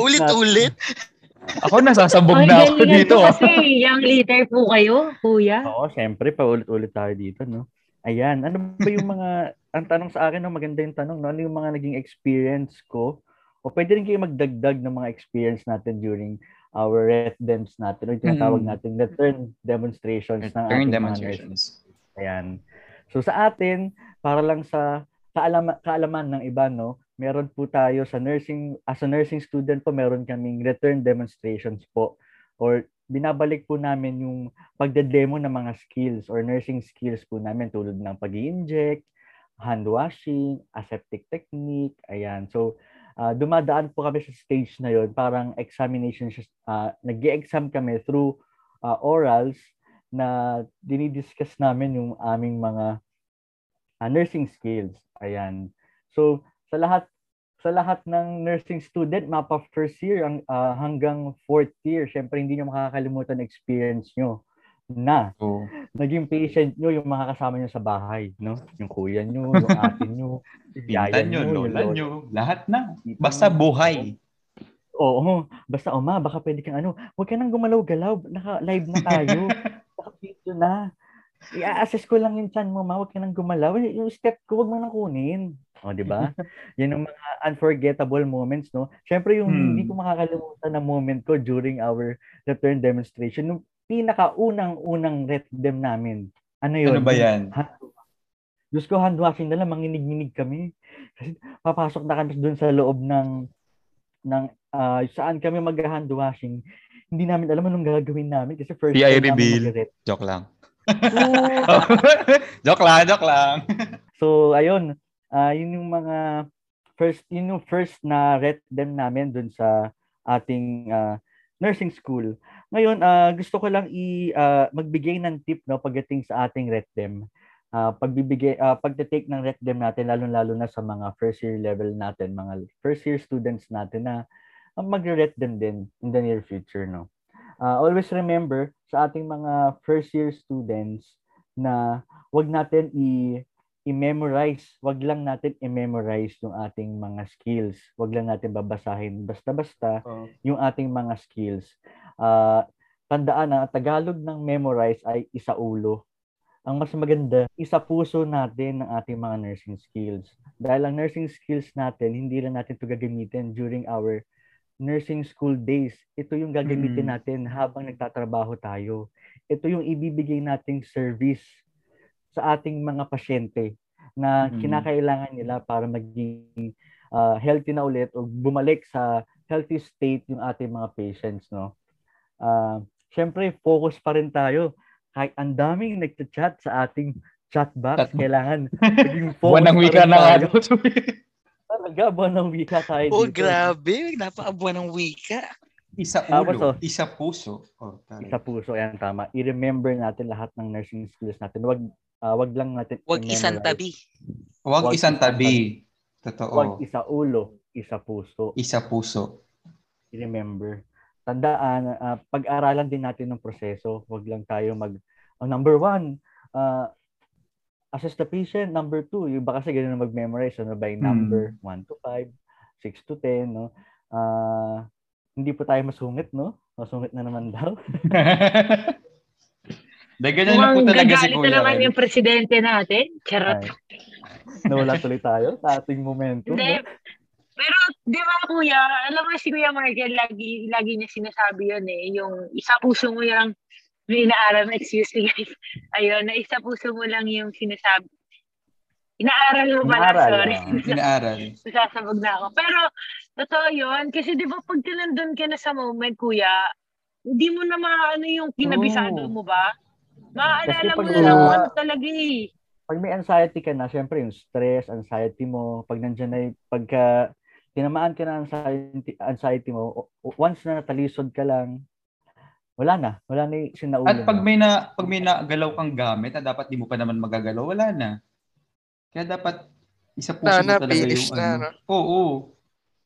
Ulit-ulit? Ako, nasasabog na ako dito. Kasi young leader po kayo, kuya. Oo, syempre, paulit-ulit tayo dito, no? Ayan, ano ba yung mga... Ang tanong sa akin, no, maganda yung tanong, no? Ano yung mga naging experience ko? O pwede rin kayo magdagdag ng mga experience natin during our ret dems natin o tinatawag natin return demonstrations ng ating demonstrations. Ayan. So sa atin, para lang sa kaalaman, kaalaman ng iba, no, meron po tayo sa nursing, as a nursing student po, meron kaming return demonstrations po. Or binabalik po namin yung pagdedemo ng mga skills or nursing skills po namin tulad ng pag-i-inject, hand washing, aseptic technique, ayan. So, uh, dumadaan po kami sa stage na yon, parang examination, uh, nag-e-exam kami through uh, orals na dinidiscuss namin yung aming mga uh, nursing skills, ayan. So, sa lahat sa lahat ng nursing student, mapa first year ang, uh, hanggang fourth year, syempre hindi nyo makakalimutan experience nyo na oh. Naging patient nyo yung mga kasama nyo sa bahay, no? Yung kuya nyo, yung atin nyo, pinta nyo, lola nyo, lahat na. Basta buhay. Oo, basta o ma, baka pwede kang ano, huwag ka nang gumalaw-galaw, naka-live na tayo, naka-video na. I-assess ko lang yung chan mo, ma, huwag ka nang gumalaw, yung step ko, huwag mo nang kunin. O, di ba? Yan yung mga unforgettable moments, no? Siyempre, yung hmm. hindi ko makakalimutan na moment ko during our return demonstration, nung pinakaunang-unang ret dem namin. Ano yun? Ano ba yan? Diyos ko, handwashing na lang, manginig-nginig kami. Kasi papasok na kami doon sa loob ng, ng uh, saan kami mag-handwashing. Hindi namin alam anong gagawin namin kasi first time namin mag-ret. Joke lang. Joke lang, joke lang. So, ayun. Uh, yun yung mga first, yun yung first na ret dem namin doon sa ating uh, nursing school. Ngayon, uh, gusto ko lang i uh, magbigay ng tip, no, pagdating sa ating retdem. Uh, pagbibigay uh, pagte-take ng retdem natin lalo-lalo na sa mga first year level natin, mga first year students natin na uh, magre-retdem din in the near future, no. Uh, always remember sa ating mga first year students na wag natin i- i-memorize, wag lang natin i-memorize yung ating mga skills. Wag lang natin babasahin basta-basta oh. yung ating mga skills. Uh, tandaan na Tagalog ng memorize ay isa ulo. Ang mas maganda, isa puso natin ng ating mga nursing skills. Dahil ang nursing skills natin, hindi lang natin ito gagamitin during our nursing school days. Ito yung gagamitin mm. natin habang nagtatrabaho tayo. Ito yung ibibigay nating service sa ating mga pasyente na kinakailangan nila para maging uh, healthy na ulit o bumalik sa healthy state yung ating mga patients, no? Uh, Siyempre, focus pa rin tayo. Kahit ang daming nagchat sa ating chat box, kailangan maging focus buwan ng wika na nga daw. Talaga, buwan ng wika tayo dito. Oh, grabe. Napaka buwan ng wika. Isa ulo, so, isa puso. Oh, isa puso, yan tama. I-remember natin lahat ng nursing skills natin. Wag uh, wag lang natin. Wag isang tabi. Wag isang tabi. Totoo. Wag isa ulo, isa puso. Isa puso. I-remember. Tandaan, uh, pag-aralan din natin ng proseso. Wag lang tayo mag oh, number one, uh, assess the patient. Number two, yung baka kasi ganun mag-memorize ano by number one hmm. to five, six to ten, no. Ah uh, hindi po tayo masungit, no? Masungit na naman daw. Dahil ganyan na po talaga si Kuya. Galit na naman yung presidente natin. Charot. Nawala tuloy tayo sa ating momentum. Hindi. No? Pero di ba Kuya, alam mo si Kuya Margel, lagi, lagi niya sinasabi yun eh. Yung isa puso mo yung inaaral, excuse me guys. Ayun, na isa puso mo lang yung sinasabi. Inaaral mo pala, sorry. Inaaral. Sasabog na ako. Pero, totoo yun. Kasi di ba pag nandun ka na sa moment, kuya, hindi mo na maano yung kinabisado oh. mo ba? Maaalala mo na lang ano talaga eh. Pag may anxiety ka na, syempre yung stress, anxiety mo, pag nandyan na, pagka tinamaan ka na anxiety, anxiety mo, once na natalisod ka lang, wala na. Wala na yung sinaulo. At pag may, na, pag may nagalaw kang gamit, dapat di mo pa naman magagalaw, wala na. Kaya dapat isa puso na, na talaga yung na, ano. Oo, oo.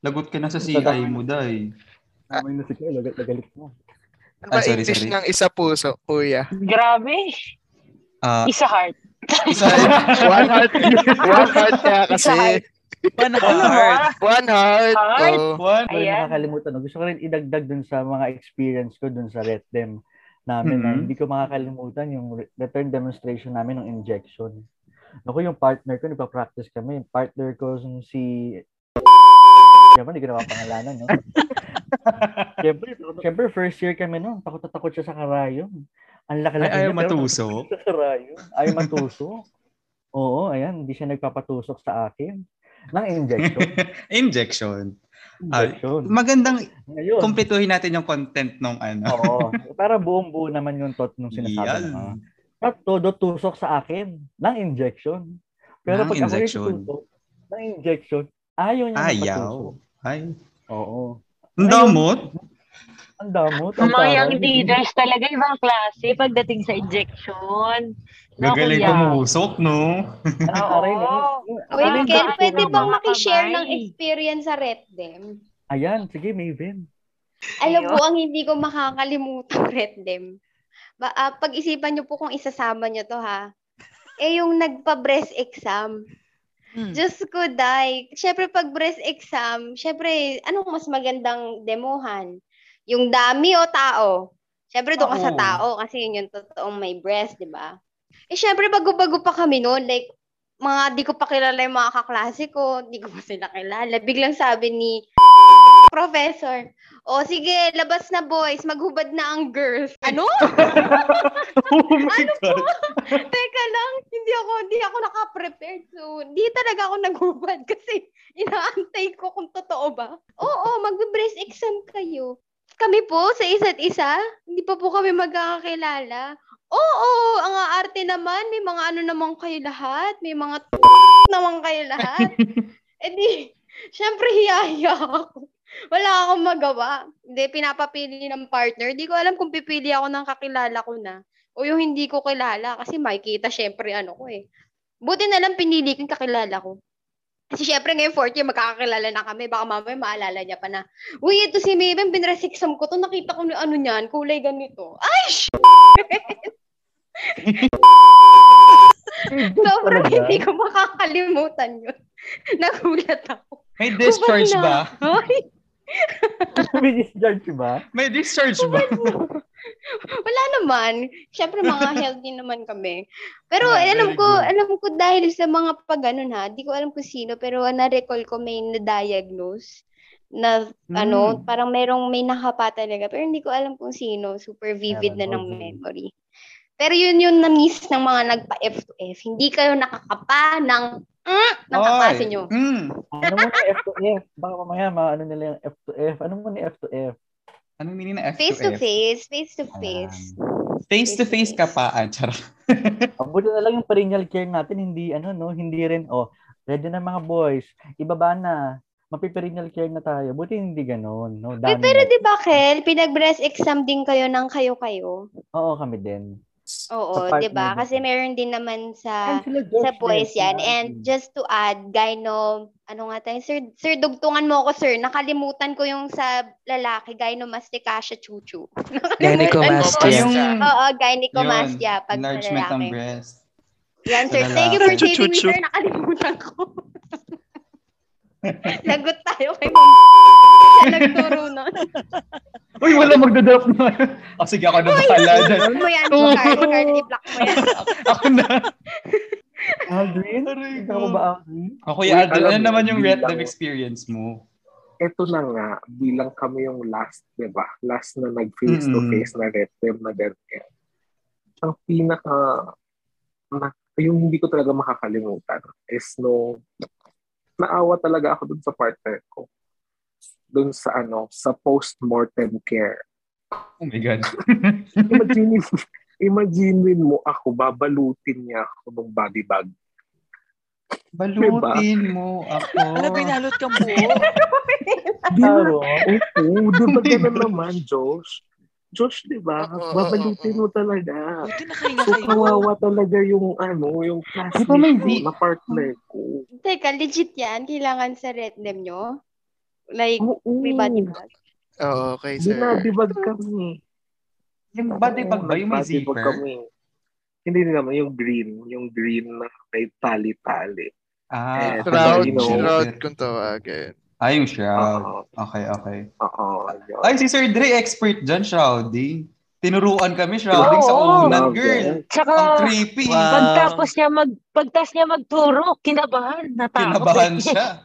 Lagot ka na sa C I mo, day. Amay na si Kaya, lag- lagalit mo. Ano ba ah, sorry, English sorry. Ng isa puso, kuya? Grabe. Uh, isa heart. Isa heart. One heart. One heart kaya kasi. Heart. One heart. One heart. Heart. Oh. One heart. Ayan. Nakakalimutan. No? Gusto ko rin idagdag dun sa mga experience ko dun sa RetDem namin. Mm-hmm. Na hindi ko makakalimutan yung return demonstration namin ng injection. Ako yung partner ko, nagpa-practice kami. Yung partner ko, si... Siyempre, hindi ko napapangalanan, no? Siyempre, siyempre, first year kami, no? Takot na takot siya sa karayom. Ang laki-laki ay, ayaw niya, matuso. Sa karayom. Ayaw matuso. Oo, ayan. Hindi siya nagpapatusok sa akin. Nang injection. Injection. Injection. Uh, magandang ngayon. Kumpletuhin natin yung content nung ano. Oo. Para buong-buo naman yung thought nung sinasabi. Yeah. Na, at todo tusok sa akin ng injection. Pero ng pag injection. Ako yung ng injection, ayaw niya magpatusok. Ay. Oo. Ang damot. Ang damot. Ang mga yung leaders talaga ibang klase pagdating sa injection. Gagaling pumusok, no? Oo. Wait, Ken, pwede bang makishare ng experience sa RetDem? Ayan, sige, Maven. Alam po, ang hindi ko makakalimutan RetDem. Ba, uh, pag-isipan nyo po kung isasama nyo to ha. Eh yung nagpa-breast exam. Hmm. Diyos ko, day. Siyempre pag breast exam, siyempre anong mas magandang demohan? Yung dami o tao? Siyempre doon ka sa tao kasi yun yung totoong may breast, di ba? Eh siyempre bago-bago pa kami noon. Like, mga di ko pa kilala yung mga kaklase ko. Di ko pa sila kilala. Biglang sabi ni Professor, o sige, labas na boys, maghubad na ang girls. Ano? Oh my ano God. Po? Teka lang, hindi ako, hindi ako naka-prepared. So, hindi talaga ako naghubad kasi inaantay ko kung totoo ba. Oo, magbe-breast exam kayo. Kami po sa isa't isa, hindi pa po kami magkakakilala. Oo, ang aarte naman, may mga ano naman kayo lahat, may mga naman kayo lahat. Eh di, siyempre hiya-hiya ako. Wala akong magawa. Hindi, pinapapili ng partner. Hindi ko alam kung pipili ako ng kakilala ko na o yung hindi ko kilala kasi makikita syempre ano ko eh. Buti na lang pinili ko yung kakilala ko. Kasi syempre ngayon fourth year magkakakilala na kami. Baka mamaya maalala niya pa na, uy, ito si Maven, binresiksam ko to. Nakita ko ano niyan, kulay ganito. Ay, shit! Sobrang hindi ko makakalimutan yun. Nagulat ako. May discharge ba? May discharge ba? May discharge ba? Wala naman. Siyempre mga healthy naman kami. Pero yeah, alam ko, good. alam ko dahil sa mga pagganon ha, di ko alam kung sino pero na-recall ko may na-diagnose na mm. ano, parang merong may nakapa talaga pero hindi ko alam kung sino. Super vivid yeah, na ng memory. Pero yun yung na-miss ng mga nagpa-F to F. Hindi kayo nakakapa ng mm, ng kaklase nyo. Mm. Ano mo na F to F? Baka mamaya maano nila yung F to F. Ano mo ni F to F? Anong meaning na F to F? Face to face. Face to face. Face to face ka pa. Ah, charot. Buti na lang yung perennial care natin. Hindi, ano, no? Hindi rin, oh, ready na mga boys. Ibaba na. mapiperennial care na tayo. Buti hindi ganoon, no? Dami. Pero na. Di ba, Kel, pinag-breast exam din kayo ng kayo-kayo? Oo, kami din. Oo, di ba? Kasi meron din naman sa sa boys yan. And just to add, gyno, ano nga tayo, sir, sir, dugtungan mo ako, sir. Nakalimutan ko yung sa lalaki, gynomastia, chuchu. Gynecomastia. Oo, gynecomastia. Pag enlargement ng breast. Yan, sir. Thank you for saving me, sir. Nakalimutan ko. Lagot tayo kay Mom. Siya nagturo nun. Uy, wala magdadrop na. O, oh, sige, ako na bakala dyan. Uy, mo yan. Carly, block mo yan. Ako na. Aldrin? Ikaw mo ba, Aldrin? Ako, okay, Aldrin. Ano naman yung red life experience mo? Ito na nga, bilang kami yung last, diba? Last na nag-face-to-face na red life na red life. Ang pinaka... Na, yung hindi ko talaga makakalimutan is no, naawa talaga ako dun sa partner ko. Dun sa ano, sa post-mortem care. Oh my God. imagine, imagine mo ako, babalutin niya ako ng body bag. Balutin diba? Mo ako. Ano, binalot ka po? Di ba? Oo, di ba ganun naman, Josh? Josh, di ba? Oh, babalutin oh, oh, oh. mo talaga. So, kawawa talaga yung, ano, yung classmate ko, na partner ko. Teka, legit yan? Kailangan sa retnem nyo? Like, oh, oh. may body bag? Oo, oh, okay, sir. Binadibag kami. Yung body bag ba? Yung may zipper? Kami. Hindi naman, yung green. Yung green na may tali-tali. Ah, eh, shroud, you know, shroud kung tawagin. Ay, yung shroud. Uh-oh. Okay, okay. Oo. Ay, si Sir Dre, expert dyan, shrouding. Tinuruan kami shrouding oh, sa unan, oh, girl. Tsaka, ang creepy. Wow. Pagtapos niya, mag, pagtas niya magturo, kinabahan. Natakot. Kinabahan siya.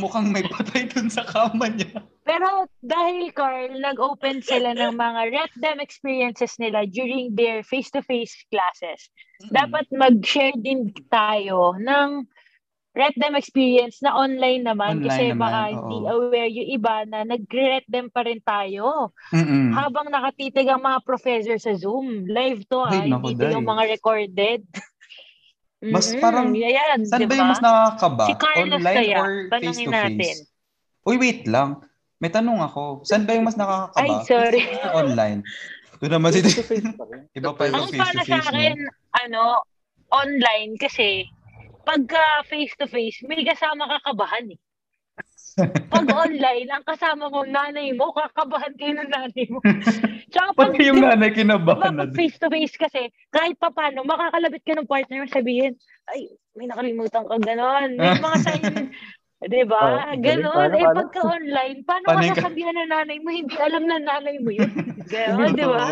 Mukhang may patay dun sa kama niya. Pero dahil, Carl, nag-open sila ng mga retdem experiences nila during their face-to-face classes. Mm-hmm. Dapat mag-share din tayo ng... Ret them experience na online naman online kasi naman, baka oo. Hindi aware yung iba na nag-ret them pa rin tayo. Mm-mm. Habang nakatitig ang mga professor sa Zoom. Live to ay, ah, hindi yung mga recorded. Mas mm-hmm. parang, yan, saan diba? Ba yung mas nakakaba? Si Carlos online kaya, or face-to-face? Natin. Uy, wait lang. May tanong ako. Saan ba yung mas nakakaba? Ay, sorry. Online. Ito naman si... Iba pa yung face-to-face. Ang para sa akin, ano, online kasi... Pagka face-to-face, may kasama kakabahan eh. Pag online, ang kasama mo, nanay mo, kakabahan kayo ng nanay mo. Tsaka pag yung nanay kinabahan na. Face-to-face kasi, kahit pa paano, makakalabit ka ng partner, sabihin, ay, may nakalimutan ka, gano'n. May mga sign, diba? Oh, gano'n. Eh, pagka online, paano masasabihan ng nanay mo, hindi alam na nanay mo yun. Gano'n, diba?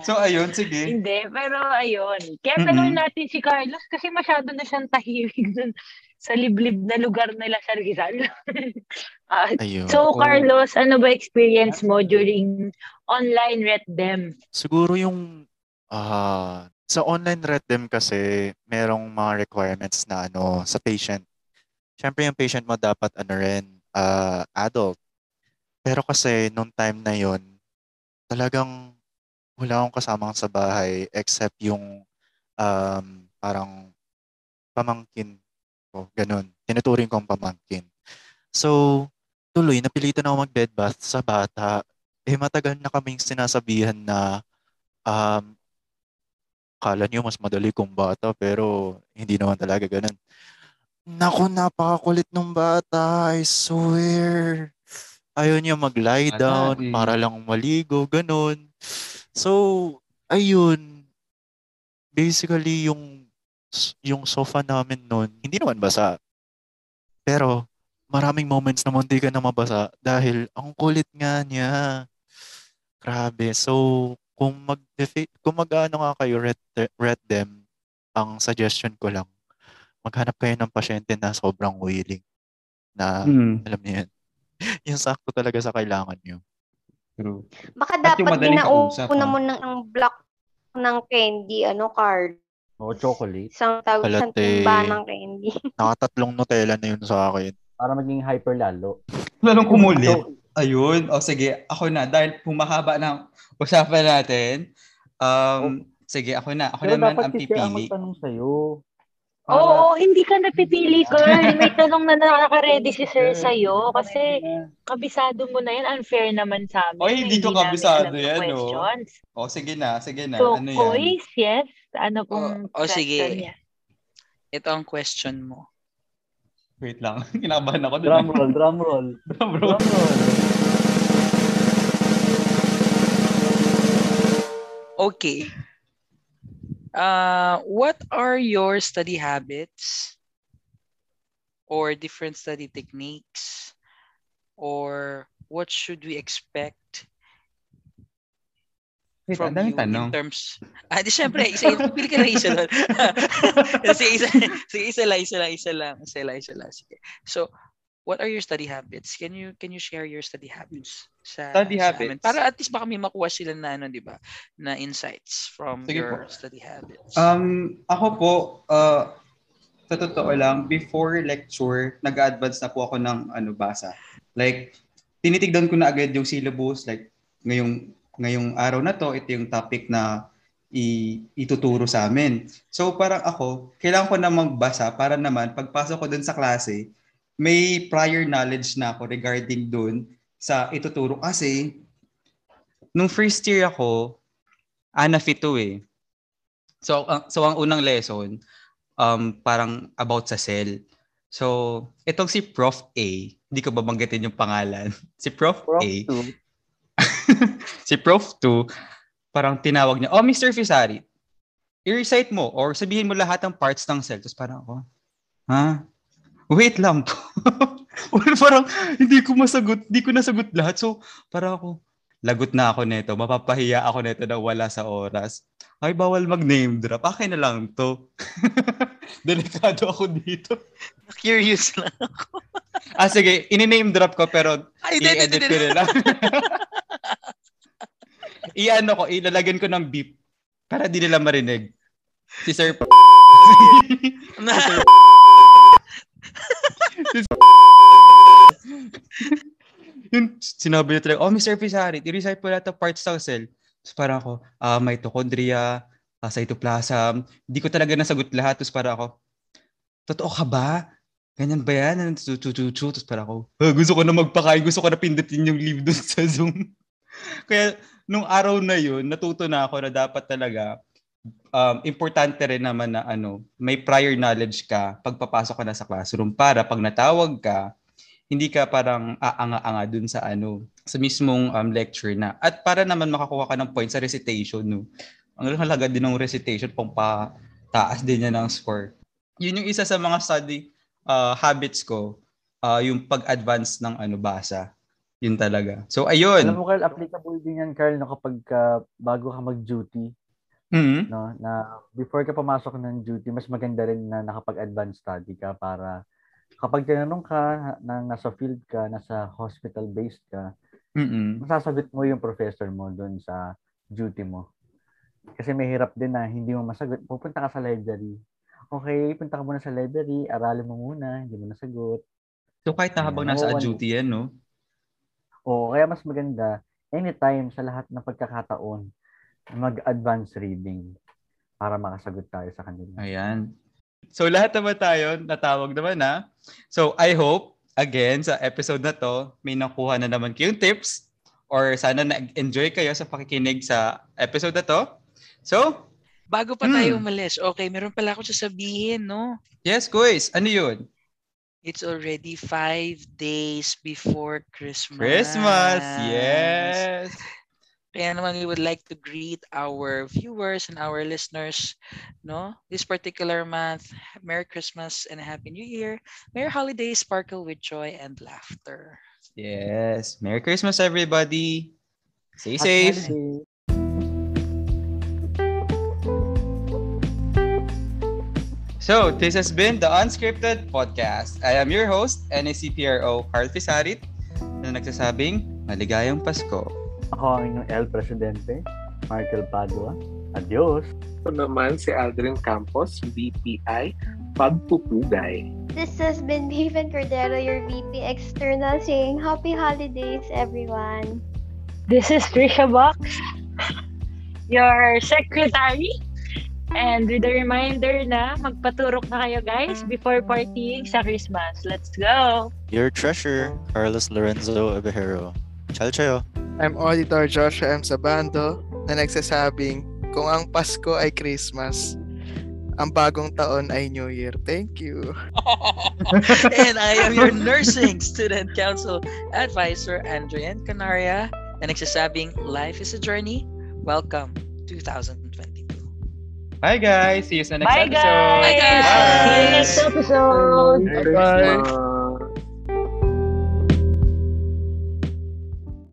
So, ayun, sige. Hindi, pero ayun. Kaya tanong natin si Carlos kasi masyado na siyang tahimik dun sa liblib na lugar nila sa Rizal. uh, so, Carlos, ano ba experience mo during online retdem? Siguro yung uh, sa online retdem kasi merong mga requirements na ano sa patient. Siyempre yung patient mo dapat ano rin, uh, adult. Pero kasi nung time na yun, talagang wala akong kasama sa bahay except yung um, parang pamangkin ko, ganun. Tinuturing kong pamangkin. So, tuloy, napilitan ako mag-bed bath sa bata. Eh, matagal na kaming sinasabihan na um, akala niyo mas madali kung bata pero hindi naman talaga ganun. Naku, napakakulit nung bata. I swear. Ayaw niya mag-lie down Atali. Para lang maligo, ganun. So, ayun, basically yung yung sofa namin noon, hindi naman basa. Pero maraming moments na munti ka na mabasa dahil ang kulit nga niya. Grabe. So, kung mag-defi- kung mag-ano nga kayo ret- retdem, ang suggestion ko lang, maghanap kayo ng pasyente na sobrang willing na mm. alam niyo yan. Yung sakto talaga sa kailangan niyo. True. Baka at dapat ginauuna mo ng ang block ng candy, ano, Carl? O, oh, chocolate. Isang tawag sa timba ng candy. Nakatatlong Nutella na yun sa akin. Para maging hyper lalo. Lalong kumulit. Ayun. O, sige. Ako na. Dahil pumahaba ng usapan natin. Um, oh. Sige, ako na. Ako pero naman ang pipili. Pero dapat kasi ang magtanong sa'yo. Oo, oh, hindi ka napipili, girl. May tanong na nakaka-ready si sir sa'yo kasi kabisado mo na yan. Unfair naman sa amin. Oy, hindi ko kabisado yan. O, oh, sige na, sige na. So, ano yan? Boys, yes. Ano pong oh, oh, sige. Niya? Ito ang question mo. Wait lang. Kinakabahan ako. Drum roll, drum roll. Drum roll. Drum roll. Okay. Uh, what are your study habits or different study techniques, or what should we expect wait, from you tanong. In terms... Ah, di syempre, isa, pili ka na isa lang. Sige, isa, isa lang, isa lang, isa lang, isa lang, isa lang. Sige. So, what are your study habits? Can you can you share your study habits? Sa, study sa habits. Amin? Para at least baka may makuha sila na ano, 'di ba? Na insights from sige your po. Study habits. Um ako po uh sa totoo lang before lecture nag-advance na po ako ng ano basa. Like tinitigdan ko na agad yung syllabus like ngayong ngayong araw na to ito yung topic na i ituturo sa amin. So parang ako kailangan ko na magbasa para naman pagpasok ko dun sa klase may prior knowledge na ako regarding doon sa ituturo. Kasi, nung first year ako, ANAF ito eh. So, uh, so ang unang lesson, um, parang about sa cell. So, itong si Prof A, hindi ko babanggitin yung pangalan. Si Prof, Prof A, si Prof two, parang tinawag niya, oh, Mister Fisari, i-recite mo or sabihin mo lahat ng parts ng cell. Tapos parang ako, ha? Wait lang po. Parang hindi ko masagot, hindi ko nasagot lahat. So, parang ako, lagot na ako nito. Mapapahiya ako nito na wala sa oras. Ay, bawal mag-name drop. Akin na lang to. Delikado ako dito. Curious lang ako. Ah, sige. Ini-name drop ko pero ay, i-edit ko nila. I-ano ko, ilalagyan ko ng beep para di nila marinig. Si Sir P***. Si Sir P***. Yung sinabi niya talaga, oh, Mister Fisari, i-recite po lahat ng parts ng cell. Tapos parang ako, uh, mitochondria, uh, cytoplasm. Hindi ko talaga nasagot lahat. Tapos parang ako, totoo ka ba? Ganyan ba yan? Tapos parang ako, oh, gusto ko na magpakain. Gusto ko na pindutin yung leave doon sa Zoom. Kaya nung araw na yun, natuto na ako na dapat talaga Um, importante rin naman na ano, may prior knowledge ka pagpapasok ka na sa classroom para pag natawag ka, hindi ka parang aanga-anga dun sa ano, sa mismong um, lecture na. At para naman makakuha ka ng points sa recitation, no? Ang halaga din ng recitation, pang pataas din niya ng score. Yun yung isa sa mga study uh, habits ko, uh, yung pag-advance ng ano basa. Yun talaga. So, ayun. Alam mo, Carl, applicable din yan, Carl, no, kapag uh, bago ka mag-duty. Mm-hmm. No, na before ka pumasok ng duty, mas maganda rin na nakapag-advanced study ka para kapag tinanong ka na nasa field ka, nasa hospital-based ka, mm-hmm. masasagot mo yung professor mo doon sa duty mo. Kasi mahirap din na hindi mo masagot. Pupunta ka sa library. Okay, punta ka muna sa library, aralin mo muna, hindi mo nasagot. So kahit na habang nasa duty yan, no? Oo, kaya mas maganda anytime sa lahat ng pagkakataon mag-advance reading para makasagot tayo sa kanila. Ayan. So lahat naman tayo natawag naman na. So I hope, again, sa episode na to, may nakuha na naman kayong tips or sana na-enjoy kayo sa pakikinig sa episode na to. So, bago pa hmm. tayo umalis, okay, meron pala akong sasabihin, no? Yes, guys. Ano yun? It's already five days before Christmas. Christmas, yes! Kaya naman, we would like to greet our viewers and our listeners, no? This particular month, Merry Christmas and Happy New Year. Merry Holidays, sparkle with joy and laughter. Yes. Merry Christmas, everybody. Stay safe. Happy. So, this has been the Unscripted Podcast. I am your host, N A C P R O Carl Fisarit, na nagsasabing, maligayang Pasko. Ako ang inyong El Presidente, Michael Padua. Adios! Ito naman si Aldrin Campos, V P I, Pagpupugay. This has been Vivian Cordero, your V P External, saying Happy Holidays, everyone! This is Trisha Box, your Secretary, And with a reminder na magpaturok na kayo guys before partying sa Christmas. Let's go! Your treasurer, Carlos Lorenzo Abejero. Chalchayo! I'm Auditor Joshua M. Sabando na nagsasabing, kung ang Pasko ay Christmas, ang bagong taon ay New Year. Thank you! And I am your Nursing Student Council Advisor, Andrian Canaria, na nagsasabing, life is a journey. Welcome, twenty twenty. Bye guys, see you in the next Bye episode. Guys. Bye guys. Bye. See you in the next episode. Bye. Bye. Bye.